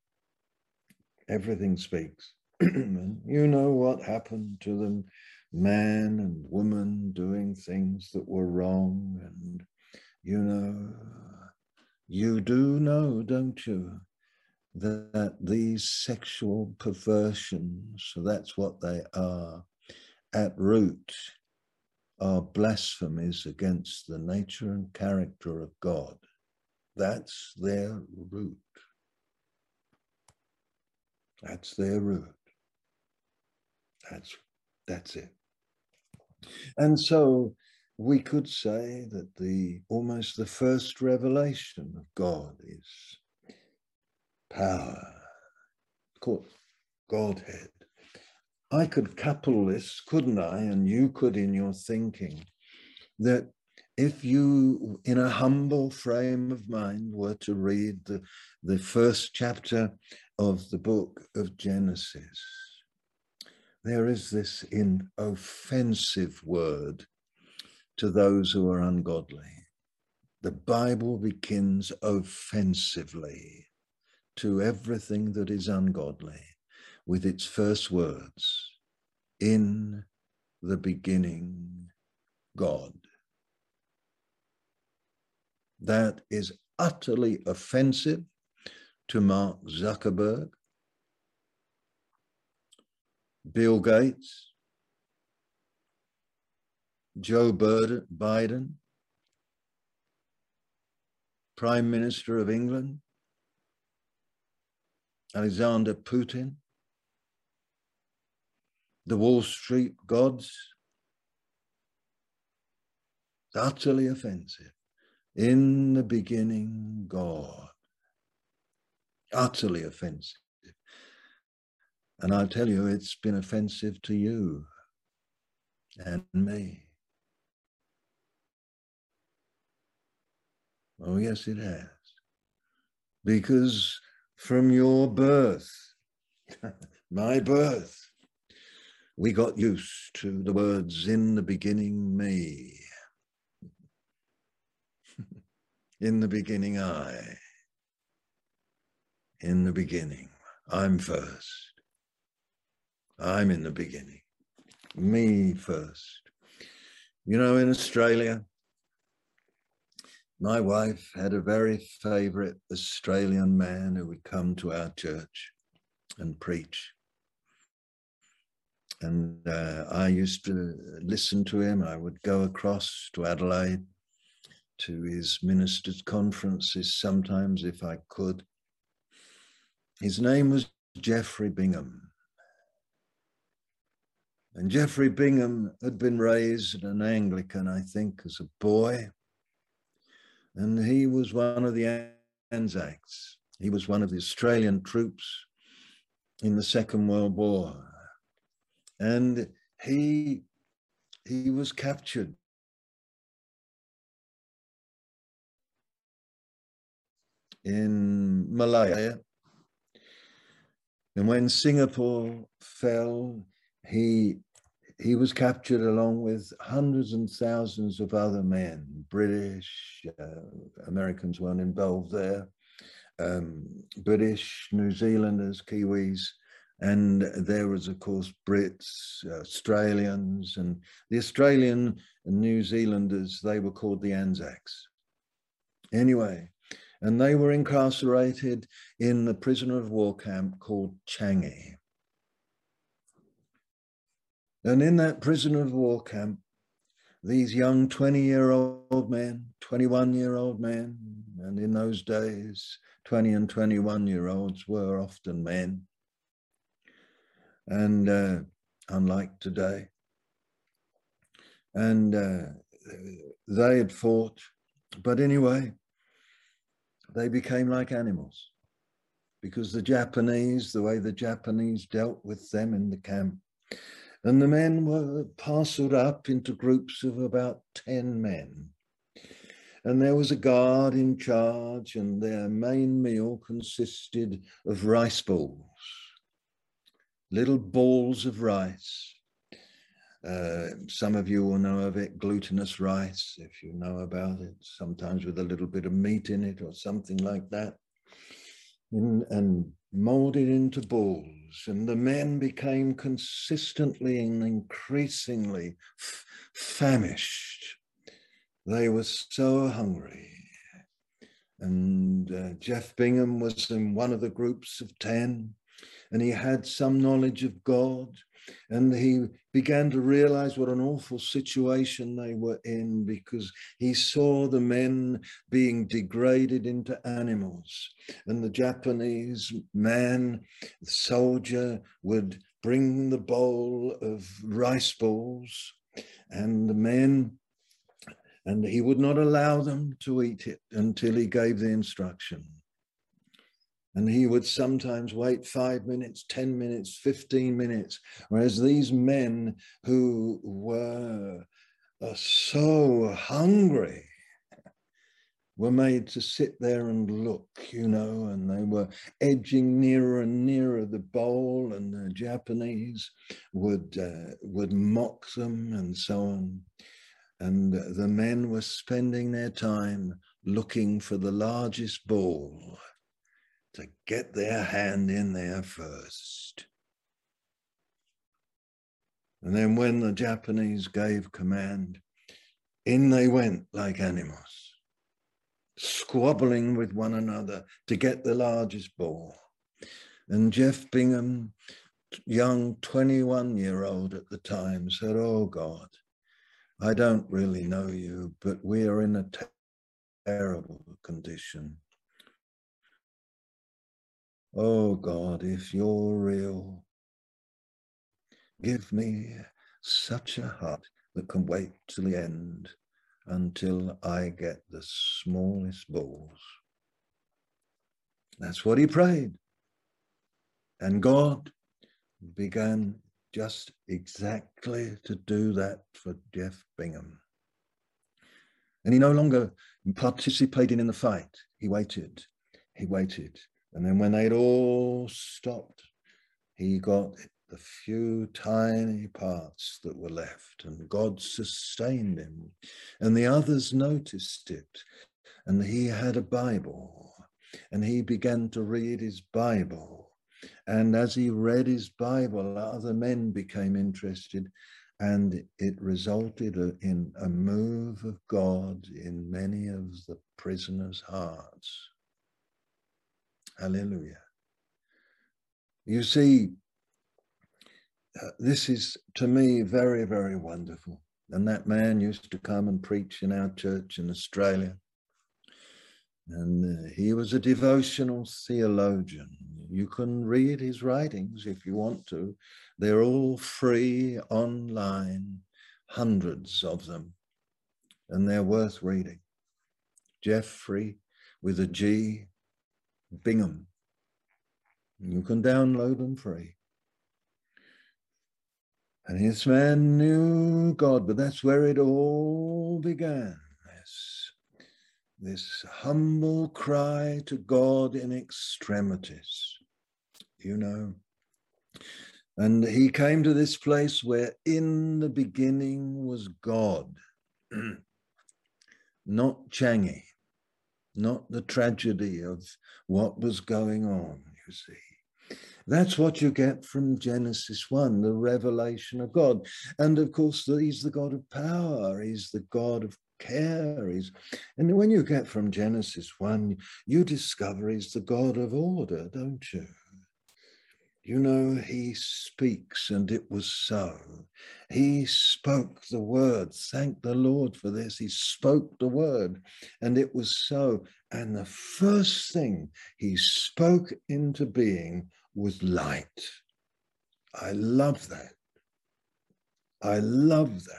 Everything speaks. And you know what happened to them? Man and woman doing things that were wrong. And you know, you do know, don't you, that these sexual perversions, so that's what they are at root, are blasphemies against the nature and character of God. That's their root. That's their root. That's it. And so we could say that almost the first revelation of God is power. Of course, Godhead. I could couple this, couldn't I? And you could in your thinking, that if you, in a humble frame of mind, were to read the first chapter of the book of Genesis, there is this offensive word to those who are ungodly. The Bible begins offensively to everything that is ungodly with its first words, in the beginning, God. That is utterly offensive to Mark Zuckerberg, Bill Gates, Joe Biden, Prime Minister of England, Alexander Putin, the Wall Street gods. Utterly offensive. In the beginning, God. Utterly offensive. And I'll tell you, it's been offensive to you and me. Oh, yes, it has. Because from your birth, my birth, we got used to the words, in the beginning, me. In the beginning, I. In the beginning, I'm first. I'm in the beginning, me first. You know, in Australia, my wife had a very favorite Australian man who would come to our church and preach. And I used to listen to him. I would go across to Adelaide to his ministers' conferences sometimes if I could. His name was Geoffrey Bingham. And Geoffrey Bingham had been raised an Anglican, I think, as a boy. And he was one of the Anzacs. He was one of the Australian troops in the Second World War. And he was captured. In Malaya. And when Singapore fell, he was captured along with hundreds and thousands of other men. British, Americans weren't involved there, British, New Zealanders, Kiwis, and there was, of course, Brits, Australians, and the Australian and New Zealanders, they were called the Anzacs. Anyway, and they were incarcerated in the prisoner of war camp called Changi. And in that prisoner of war camp, these young 20-year-old men, 21-year-old men, and in those days, 20 and 21-year-olds were often men. And unlike today. And they had fought, but anyway, they became like animals because the Japanese, the way the Japanese dealt with them in the camp. And the men were parceled up into groups of about 10 men. And there was a guard in charge, and their main meal consisted of rice balls, little balls of rice. Some of you will know of it, glutinous rice, if you know about it, sometimes with a little bit of meat in it or something like that, and molded into balls. And the men became consistently and increasingly famished. They were so hungry. And Geoff Bingham was in one of the groups of 10, and he had some knowledge of God. And he began to realize what an awful situation they were in, because he saw the men being degraded into animals. And the Japanese man, the soldier, would bring the bowl of rice balls, and the men, and he would not allow them to eat it until he gave the instruction. And he would sometimes wait 5 minutes, 10 minutes, 15 minutes. Whereas these men who were so hungry were made to sit there and look, you know, and they were edging nearer and nearer the bowl, and the Japanese would mock them and so on. And the men were spending their time looking for the largest ball, to get their hand in there first. And then when the Japanese gave command, in they went like animals, squabbling with one another to get the largest ball. And Geoff Bingham, young 21-year-old at the time, said, "Oh God, I don't really know you, but we are in a terrible condition. Oh God, if you're real, give me such a heart that can wait till the end until I get the smallest balls." That's what he prayed. And God began just exactly to do that for Geoff Bingham. And he no longer participated in the fight. He waited, he waited. And then when they'd all stopped, he got the few tiny parts that were left, and God sustained him. And the others noticed it. And he had a Bible, and he began to read his Bible. And as he read his Bible, other men became interested, and it resulted in a move of God in many of the prisoners' hearts. Hallelujah. You see, this is, to me, very, very wonderful. And that man used to come and preach in our church in Australia. And he was a devotional theologian. You can read his writings if you want to. They're all free online, hundreds of them. And they're worth reading. Geoffrey with a G, Bingham. You can download them free. And this man knew God, but that's where it all began. This humble cry to God in extremities, you know. And he came to this place where in the beginning was God, not Changi, not the tragedy of what was going on, you see. That's what you get from Genesis 1, the revelation of God. And of course, he's the God of power, he's the God of care. And when you get from Genesis 1, you discover he's the God of order, don't you? You know, he speaks and it was so. He spoke the word, thank the Lord for this. He spoke the word and it was so. And the first thing he spoke into being was light. I love that. I love that.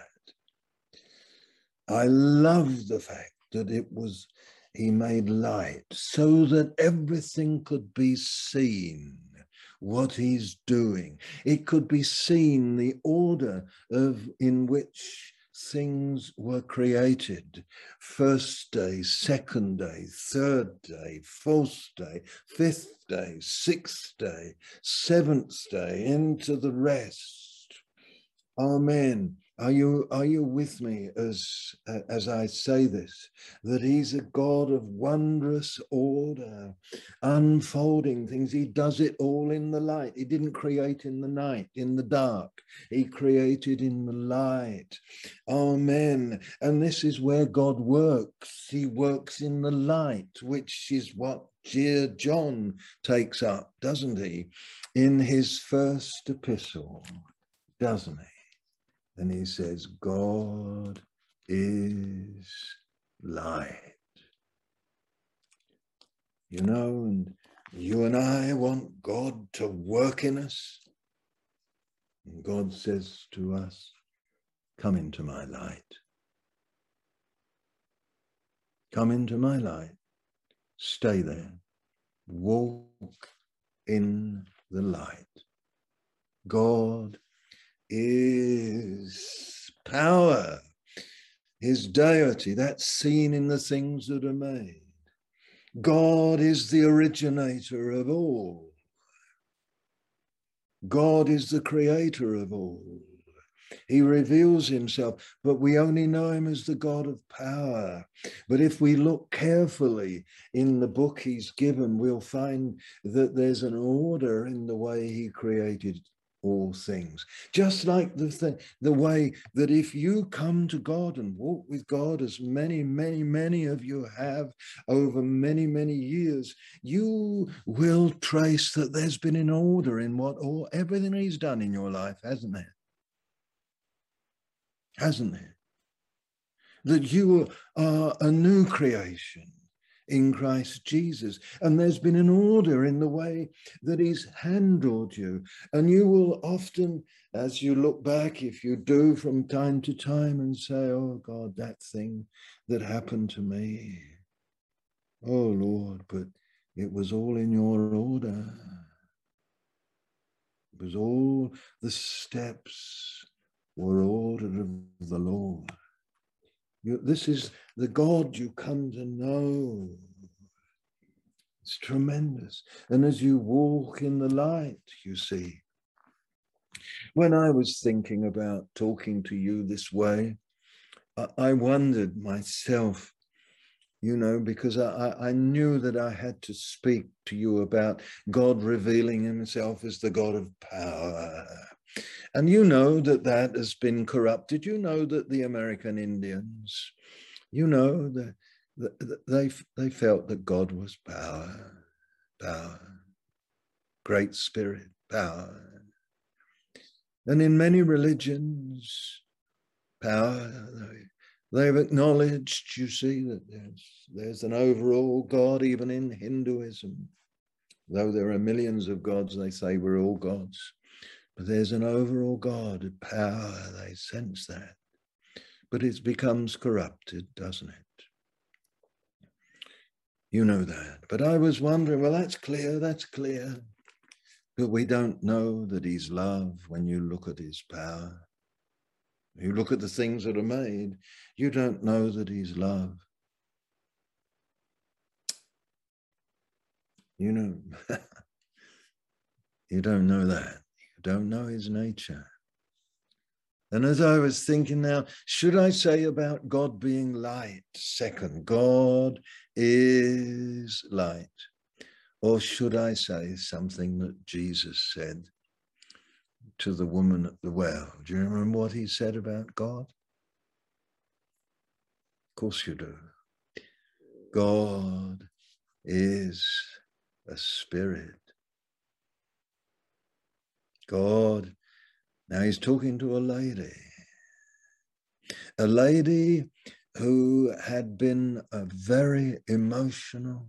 I love the fact that it was, he made light so that everything could be seen, what he's doing. It could be seen the order in which things were created. First day, second day, third day, fourth day, fifth day, sixth day, seventh day, into the rest. Amen. Are you with me as I say this, that he's a God of wondrous order, unfolding things. He does it all in the light. He didn't create in the night, in the dark. He created in the light. Amen. And this is where God works. He works in the light, which is what dear John takes up, doesn't he, in his first epistle, doesn't he? And he says, God is light. You know, and you and I want God to work in us. And God says to us, come into my light. Come into my light. Stay there. Walk in the light. God is power, his deity, that's seen in the things that are made. God is the originator of all. God is the creator of all. He reveals himself, but we only know him as the God of power. But if we look carefully in the book he's given, we'll find that there's an order in the way he created all things, just like the way that if you come to God and walk with God, as many of you have over many years, you will trace that there's been an order in everything he's done in your life, hasn't there? Hasn't there? That you are a new creation in Christ Jesus, and there's been an order in the way that he's handled you. And you will often, as you look back, if you do from time to time, and say, oh God, that thing that happened to me, oh Lord, but it was all in your order. It was all, the steps were ordered of the Lord. This is the God you come to know. It's tremendous. And as you walk in the light, you see. When I was thinking about talking to you this way, I wondered myself, you know, because I knew that I had to speak to you about God revealing himself as the God of power. And you know that has been corrupted. You know that the American Indians, you know, they felt that God was power, power, Great Spirit, power. And in many religions, power, they've acknowledged, you see, that there's an overall God, even in Hinduism. Though there are millions of gods, they say we're all gods. But there's an overall God of power, they sense that. But it becomes corrupted, doesn't it? You know that. But I was wondering, well, that's clear, that's clear. But we don't know that he's love when you look at his power. You look at the things that are made, you don't know that he's love. You know, you don't know that. You don't know his nature. And as I was thinking now, should I say about God being light? Second, God is light. Or should I say something that Jesus said to the woman at the well? Do you remember what he said about God? Of course you do. God is a spirit. God, now he's talking to a lady who had been a very emotional,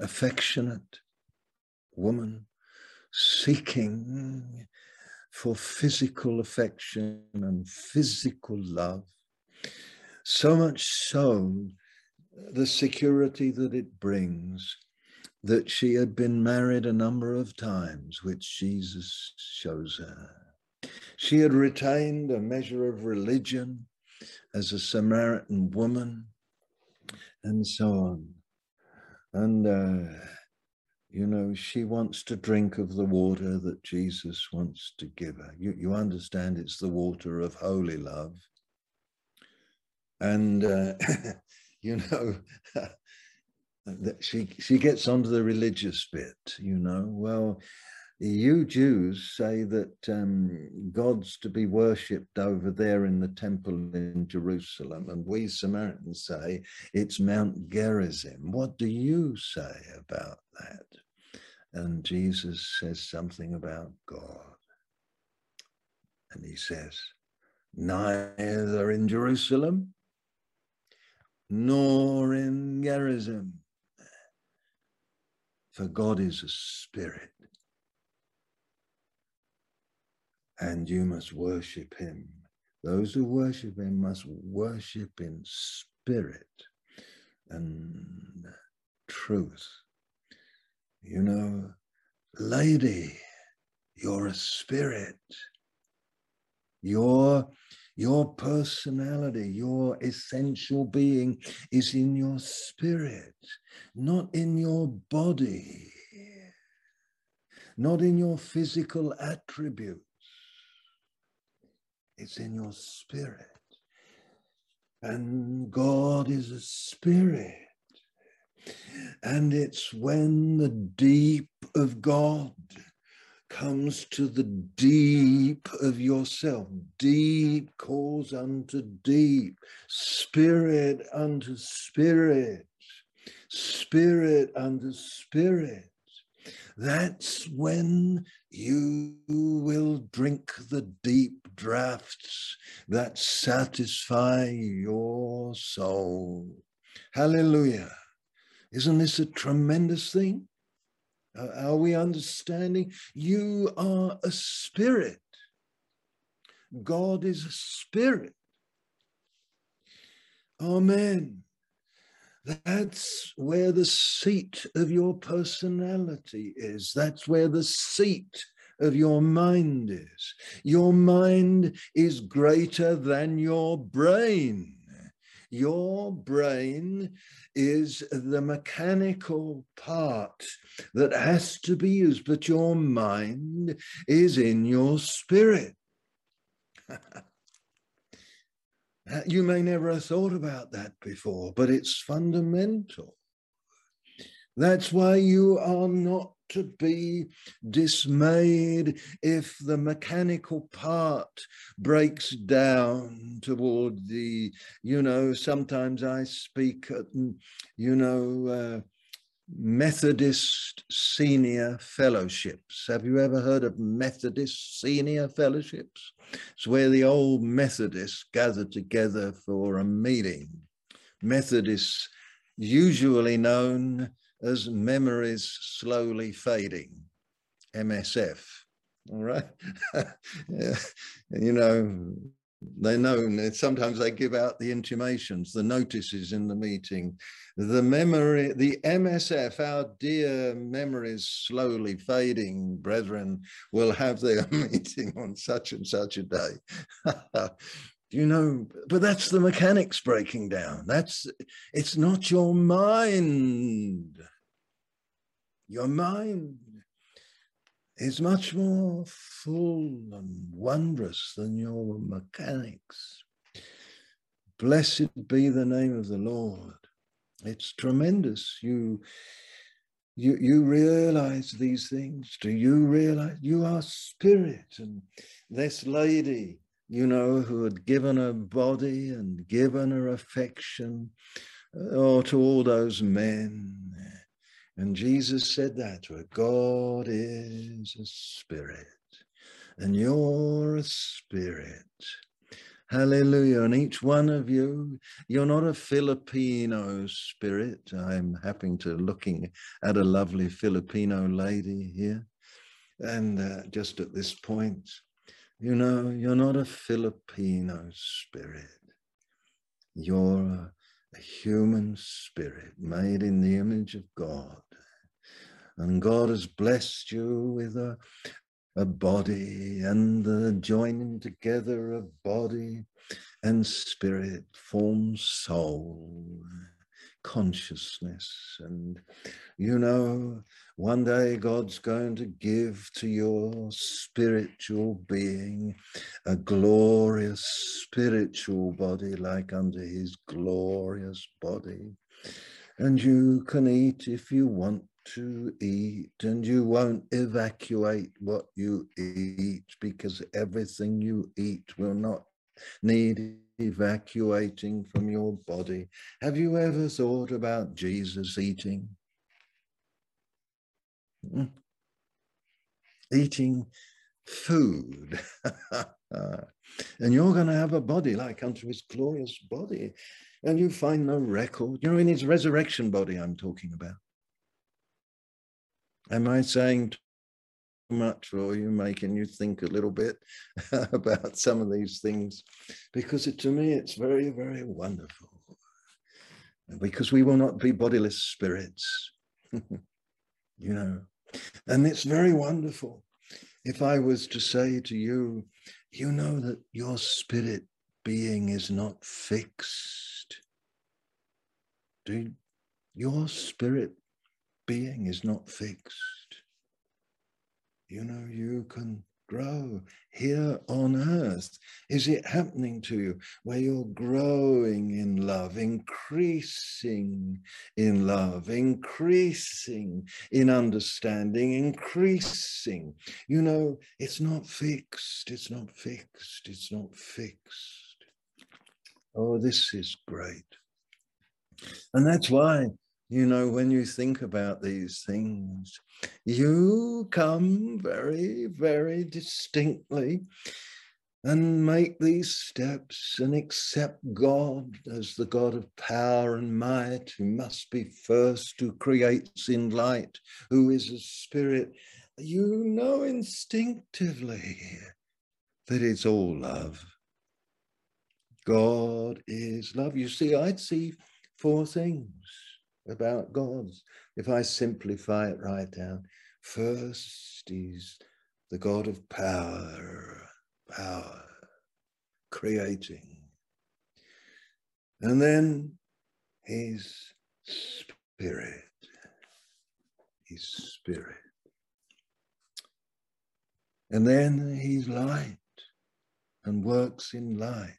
affectionate woman, seeking for physical affection and physical love. So much so, the security that it brings, that she had been married a number of times, which Jesus shows her. She had retained a measure of religion as a Samaritan woman, and so on. And, you know, she wants to drink of the water that Jesus wants to give her. You understand it's the water of holy love. And, you know, that she gets onto the religious bit, you know. Well, you Jews say that God's to be worshipped over there in the temple in Jerusalem, and we Samaritans say it's Mount Gerizim. What do you say about that? And Jesus says something about God. And he says, neither in Jerusalem nor in Gerizim, for God is a spirit. And you must worship him. Those who worship him must worship in spirit and truth. You know, lady, you're a spirit. Your personality, your essential being is in your spirit, not in your body, not in your physical attributes. It's in your spirit. And God is a spirit. And it's when the deep of God comes to the deep of yourself. Deep calls unto deep. Spirit unto spirit. Spirit unto spirit. That's when you will drink the deep draughts that satisfy your soul. Hallelujah. Isn't this a tremendous thing? Are we understanding? You are a spirit. God is a spirit. Amen. That's where the seat of your personality is. That's where the seat of your mind is. Your mind is greater than your brain. Your brain is the mechanical part that has to be used, but your mind is in your spirit. You may never have thought about that before, but it's fundamental. That's why you are not to be dismayed if the mechanical part breaks down toward the, you know, sometimes I speak at, you know, Methodist Senior Fellowships. Have you ever heard of Methodist Senior Fellowships? It's where the old Methodists gather together for a meeting. Methodists, usually known as Memories Slowly Fading, MSF, all right? Yeah. You know, they know, sometimes they give out the intimations, the notices in the meeting. The memory, the MSF, our dear Memories Slowly Fading brethren, will have their meeting on such and such a day. You know, but that's the mechanics breaking down. It's not your mind. Your mind is much more full and wondrous than your mechanics. Blessed be the name of the Lord. It's tremendous. You realize these things. Do you realize you are spirit? And this lady, you know, who had given her body and given her affection to all those men. And Jesus said that to her, God is a spirit, and you're a spirit. Hallelujah. And each one of you, you're not a Filipino spirit. I'm happy to looking at a lovely Filipino lady here. And just at this point, you know, you're not a Filipino spirit. You're a human spirit made in the image of God. And God has blessed you with a body and the joining together of body and spirit forms soul, consciousness. And, you know, one day God's going to give to your spiritual being a glorious spiritual body like unto his glorious body. And you can eat if you want to eat, and you won't evacuate what you eat, because everything you eat will not need evacuating from your body. Have you ever thought about Jesus eating? Eating food. And you're going to have a body like unto his glorious body. And you find no record. You know, in his resurrection body I'm talking about. Am I saying much, or are you making you think a little bit about some of these things? Because to me it's very, very wonderful, because we will not be bodiless spirits. You know, and it's very wonderful. If I was to say to you, you know that your spirit being is not fixed. Your spirit being is not fixed. You know, you can grow here on earth. Is it happening to you where you're growing in love, increasing in love, increasing in understanding, increasing? You know, it's not fixed, it's not fixed, it's not fixed. Oh, this is great. And that's why, you know, when you think about these things, you come very, very distinctly and make these steps and accept God as the God of power and might, who must be first, who creates in light, who is a spirit. You know instinctively that it's all love. God is love. You see, I'd see four things about God, if I simplify it right down. First, he's the God of power, power, creating. And then he's spirit, he's spirit. And then he's light and works in light.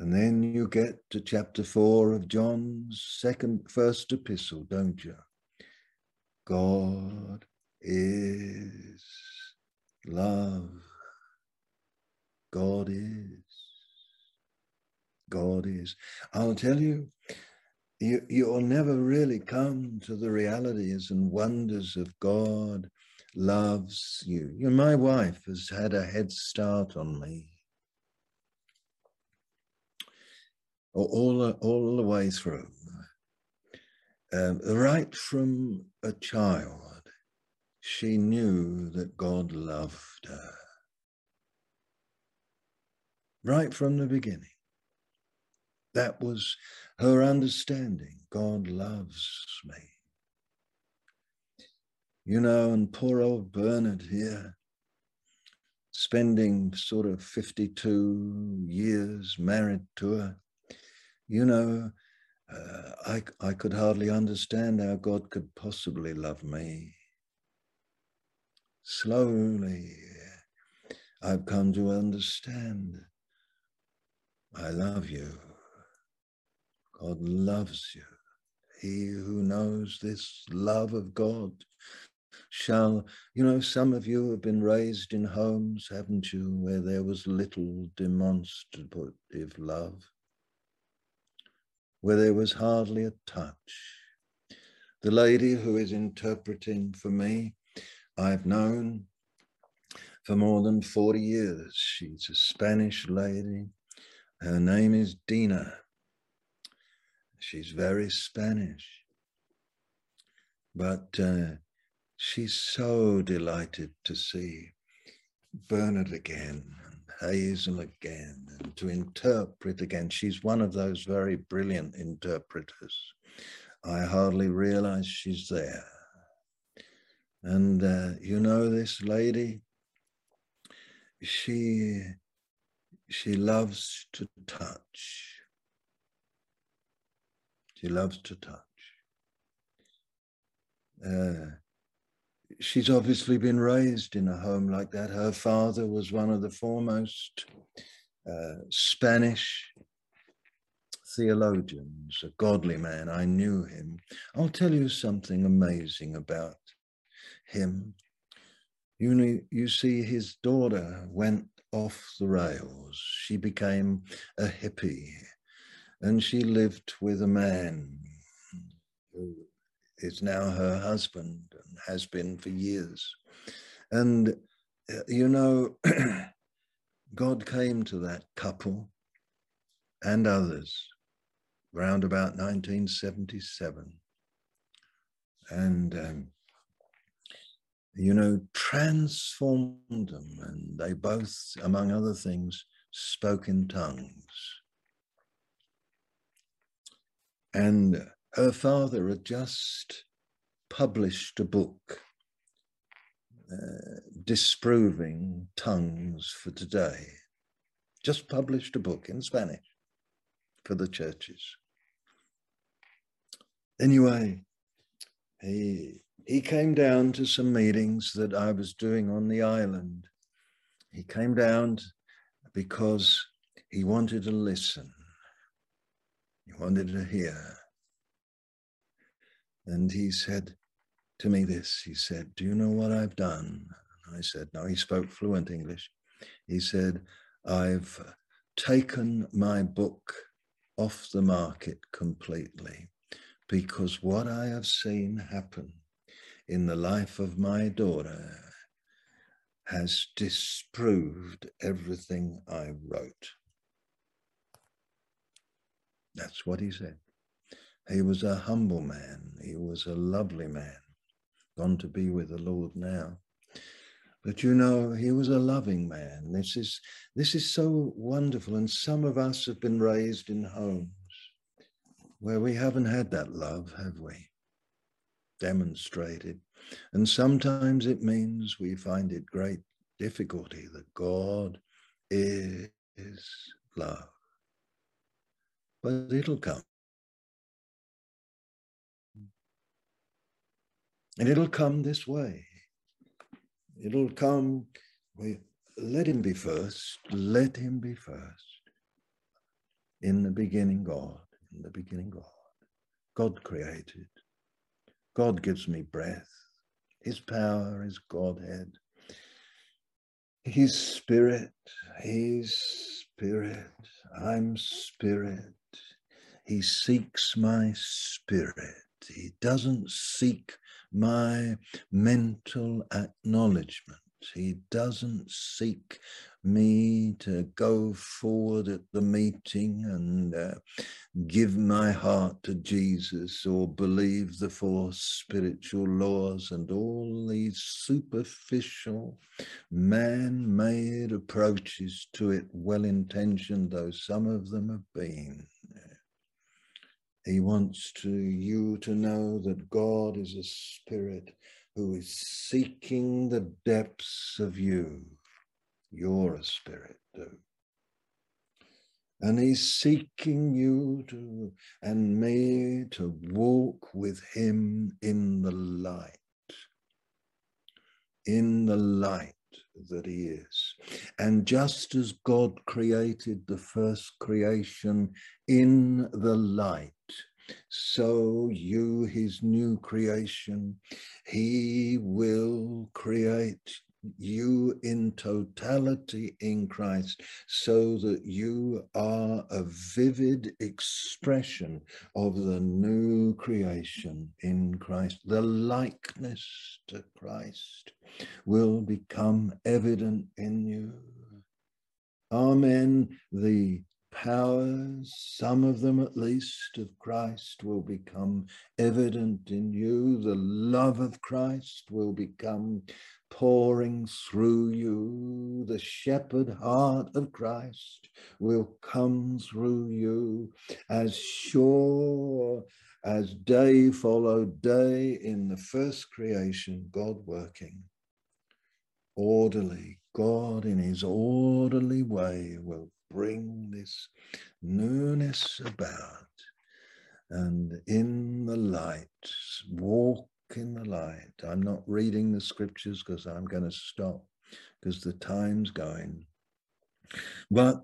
And then you get to chapter 4 of John's first epistle, don't you? God is love. God is. God is. I'll tell you, you'll never really come to the realities and wonders of God loves you. You know, my wife has had a head start on me all the way through, right from a child. She knew that God loved her right from the beginning. That was her understanding. God loves me. You know, and poor old Bernard here, spending sort of 52 years married to her, you know, I could hardly understand how God could possibly love me. Slowly, I've come to understand, I love you. God loves you. He who knows this love of God shall, you know, some of you have been raised in homes, haven't you, where there was little demonstrative love, where there was hardly a touch. The lady who is interpreting for me, I've known for more than 40 years. She's a Spanish lady. Her name is Dina. She's very Spanish. But she's so delighted to see Bernard again, and Hazel again, and to interpret again. She's one of those very brilliant interpreters. I hardly realize she's there. And you know, this lady, she loves to touch. She loves to touch. She's obviously been raised in a home like that. Her father was one of the foremost Spanish theologians, a godly man. I knew him. I'll tell you something amazing about him. You know, you see, his daughter went off the rails. She became a hippie, and she lived with a man who is now her husband and has been for years. And you know, God came to that couple and others round about 1977, and you know, transformed them, and they both, among other things, spoke in tongues. And her father had just published a book disproving tongues for today. Just published a book in Spanish for the churches. Anyway, he came down to some meetings that I was doing on the island. He came down because he wanted to listen. He wanted to hear. And he said to me this, he said, "Do you know what I've done?" And I said, no, he spoke fluent English. He said, "I've taken my book off the market completely, because what I have seen happen in the life of my daughter has disproved everything I wrote." That's what he said. He was a humble man. He was a lovely man, gone to be with the Lord now. But you know, he was a loving man. This is so wonderful. And some of us have been raised in homes where we haven't had that love, have we? Demonstrated. And sometimes it means we find it great difficulty that God is love. But it'll come. And it'll come this way. It'll come. Let him be first. Let him be first. In the beginning, God. In the beginning, God. God created. God gives me breath. His power is Godhead. He's spirit. He's spirit. I'm spirit. He seeks my spirit. He doesn't seek my mental acknowledgement. He doesn't seek me to go forward at the meeting and give my heart to Jesus or believe the four spiritual laws and all these superficial man-made approaches to it, well-intentioned though some of them have been. He wants you to know that God is a spirit who is seeking the depths of you. You're a spirit, too. And he's seeking you to, and me to walk with him in the light. In the light that he is. And just as God created the first creation in the light, so you, his new creation, he will create you in totality in Christ, so that you are a vivid expression of the new creation in Christ. The likeness to Christ will become evident in you. Amen. The powers, some of them at least, of Christ will become evident in you. The love of Christ will become pouring through you. The shepherd heart of Christ will come through you. As sure as day followed day in the first creation, God working, orderly, God in his orderly way will bring this newness about, and in the light, walk in the light. I'm not reading the scriptures because I'm going to stop because the time's going. But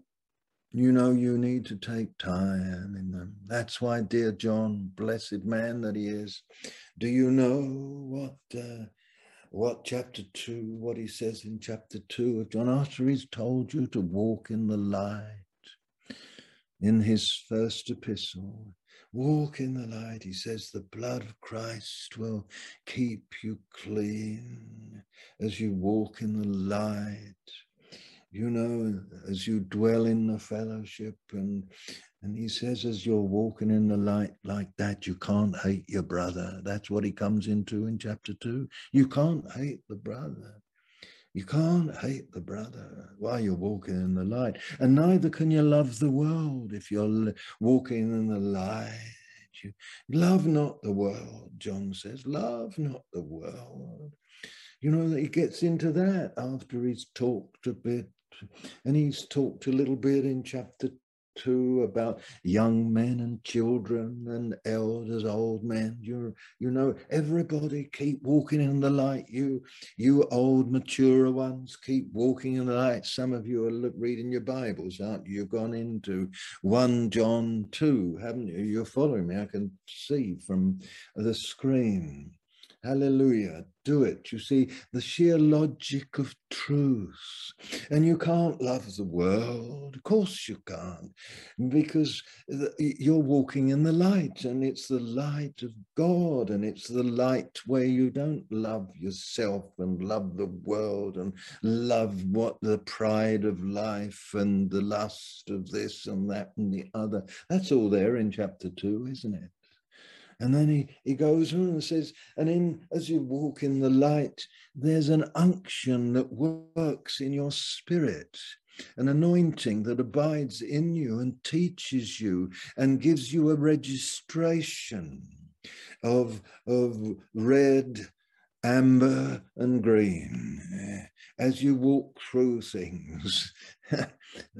you know, you need to take time in them. That's why, dear John, blessed man that he is, do you know what chapter 2, what he says in chapter 2 of John, after he's told you to walk in the light, in his first epistle, walk in the light, he says, the blood of Christ will keep you clean as you walk in the light, you know, as you dwell in the fellowship. And he says, as you're walking in the light like that, you can't hate your brother. That's what he comes into in chapter 2. You can't hate the brother. You can't hate the brother while you're walking in the light. And neither can you love the world if you're walking in the light. You love not the world, John says. Love not the world. You know, he gets into that after he's talked a bit. And he's talked a little bit in chapter 2 about young men and children and elders, old men. You know, everybody keep walking in the light. You old mature ones, keep walking in the light. Some of you are reading your Bibles, aren't you? You've gone into 1 John 2, haven't you? You're following me. I can see from the screen. Hallelujah. Do it. You see, the sheer logic of truth. And you can't love the world. Of course you can't. Because you're walking in the light. And it's the light of God. And it's the light where you don't love yourself and love the world and love what the pride of life and the lust of this and that and the other. That's all there in chapter 2, isn't it? And then he goes on and says, and as you walk in the light, there's an unction that works in your spirit, an anointing that abides in you and teaches you and gives you a registration of red, amber and green as you walk through things.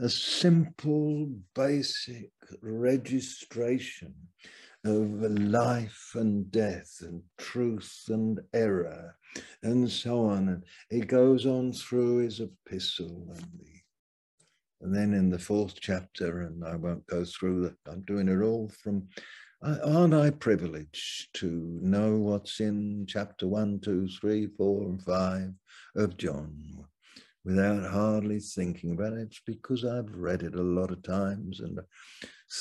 A simple, basic registration of life and death and truth and error and so on. And he goes on through his epistle and then in the 4th chapter, and I won't go through that, I'm doing it all from, aren't I privileged to know what's in chapter 1, 2, 3, 4 and 5 of John? without hardly thinking about it. It's because I've read it a lot of times and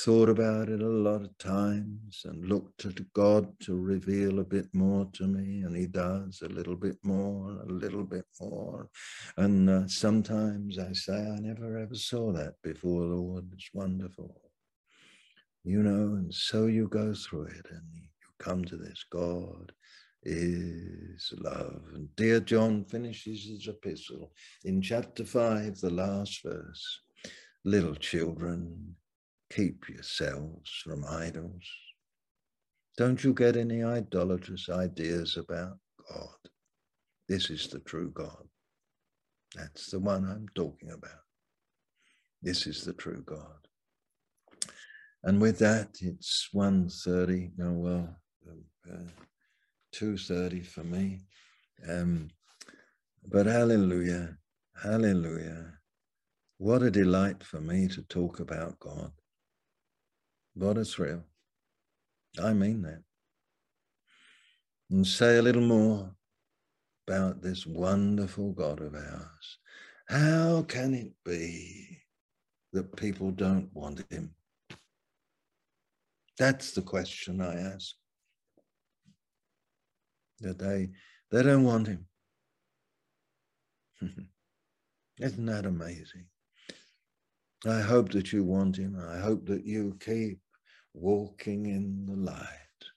thought about it a lot of times and looked to God to reveal a bit more to me, and he does a little bit more, a little bit more. And sometimes I say, I never ever saw that before, Lord, it's wonderful. You know, and so you go through it and you come to this, God is love. And dear John finishes his epistle in chapter 5, the last verse. Little children, keep yourselves from idols. Don't you get any idolatrous ideas about God. This is the true God. That's the one I'm talking about. This is the true God. And with that, it's 1:30. No, well, 2:30 for me, but hallelujah, hallelujah. What a delight for me to talk about God. What a thrill. I mean that. And say a little more about this wonderful God of ours. How can it be that people don't want him? That's the question I ask. That they don't want him. Isn't that amazing? I hope that you want him. I hope that you keep walking in the light.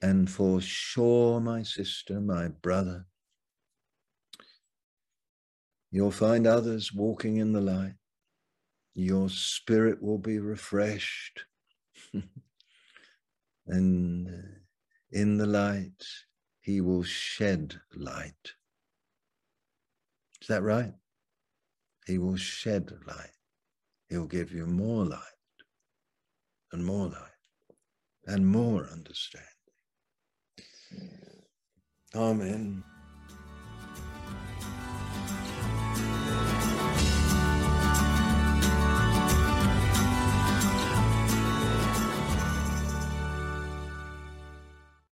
And for sure, my sister, my brother, you'll find others walking in the light. Your spirit will be refreshed. And in the light, he will shed light. Is that right? He will shed light. He'll give you more light and more light and more understanding. Amen.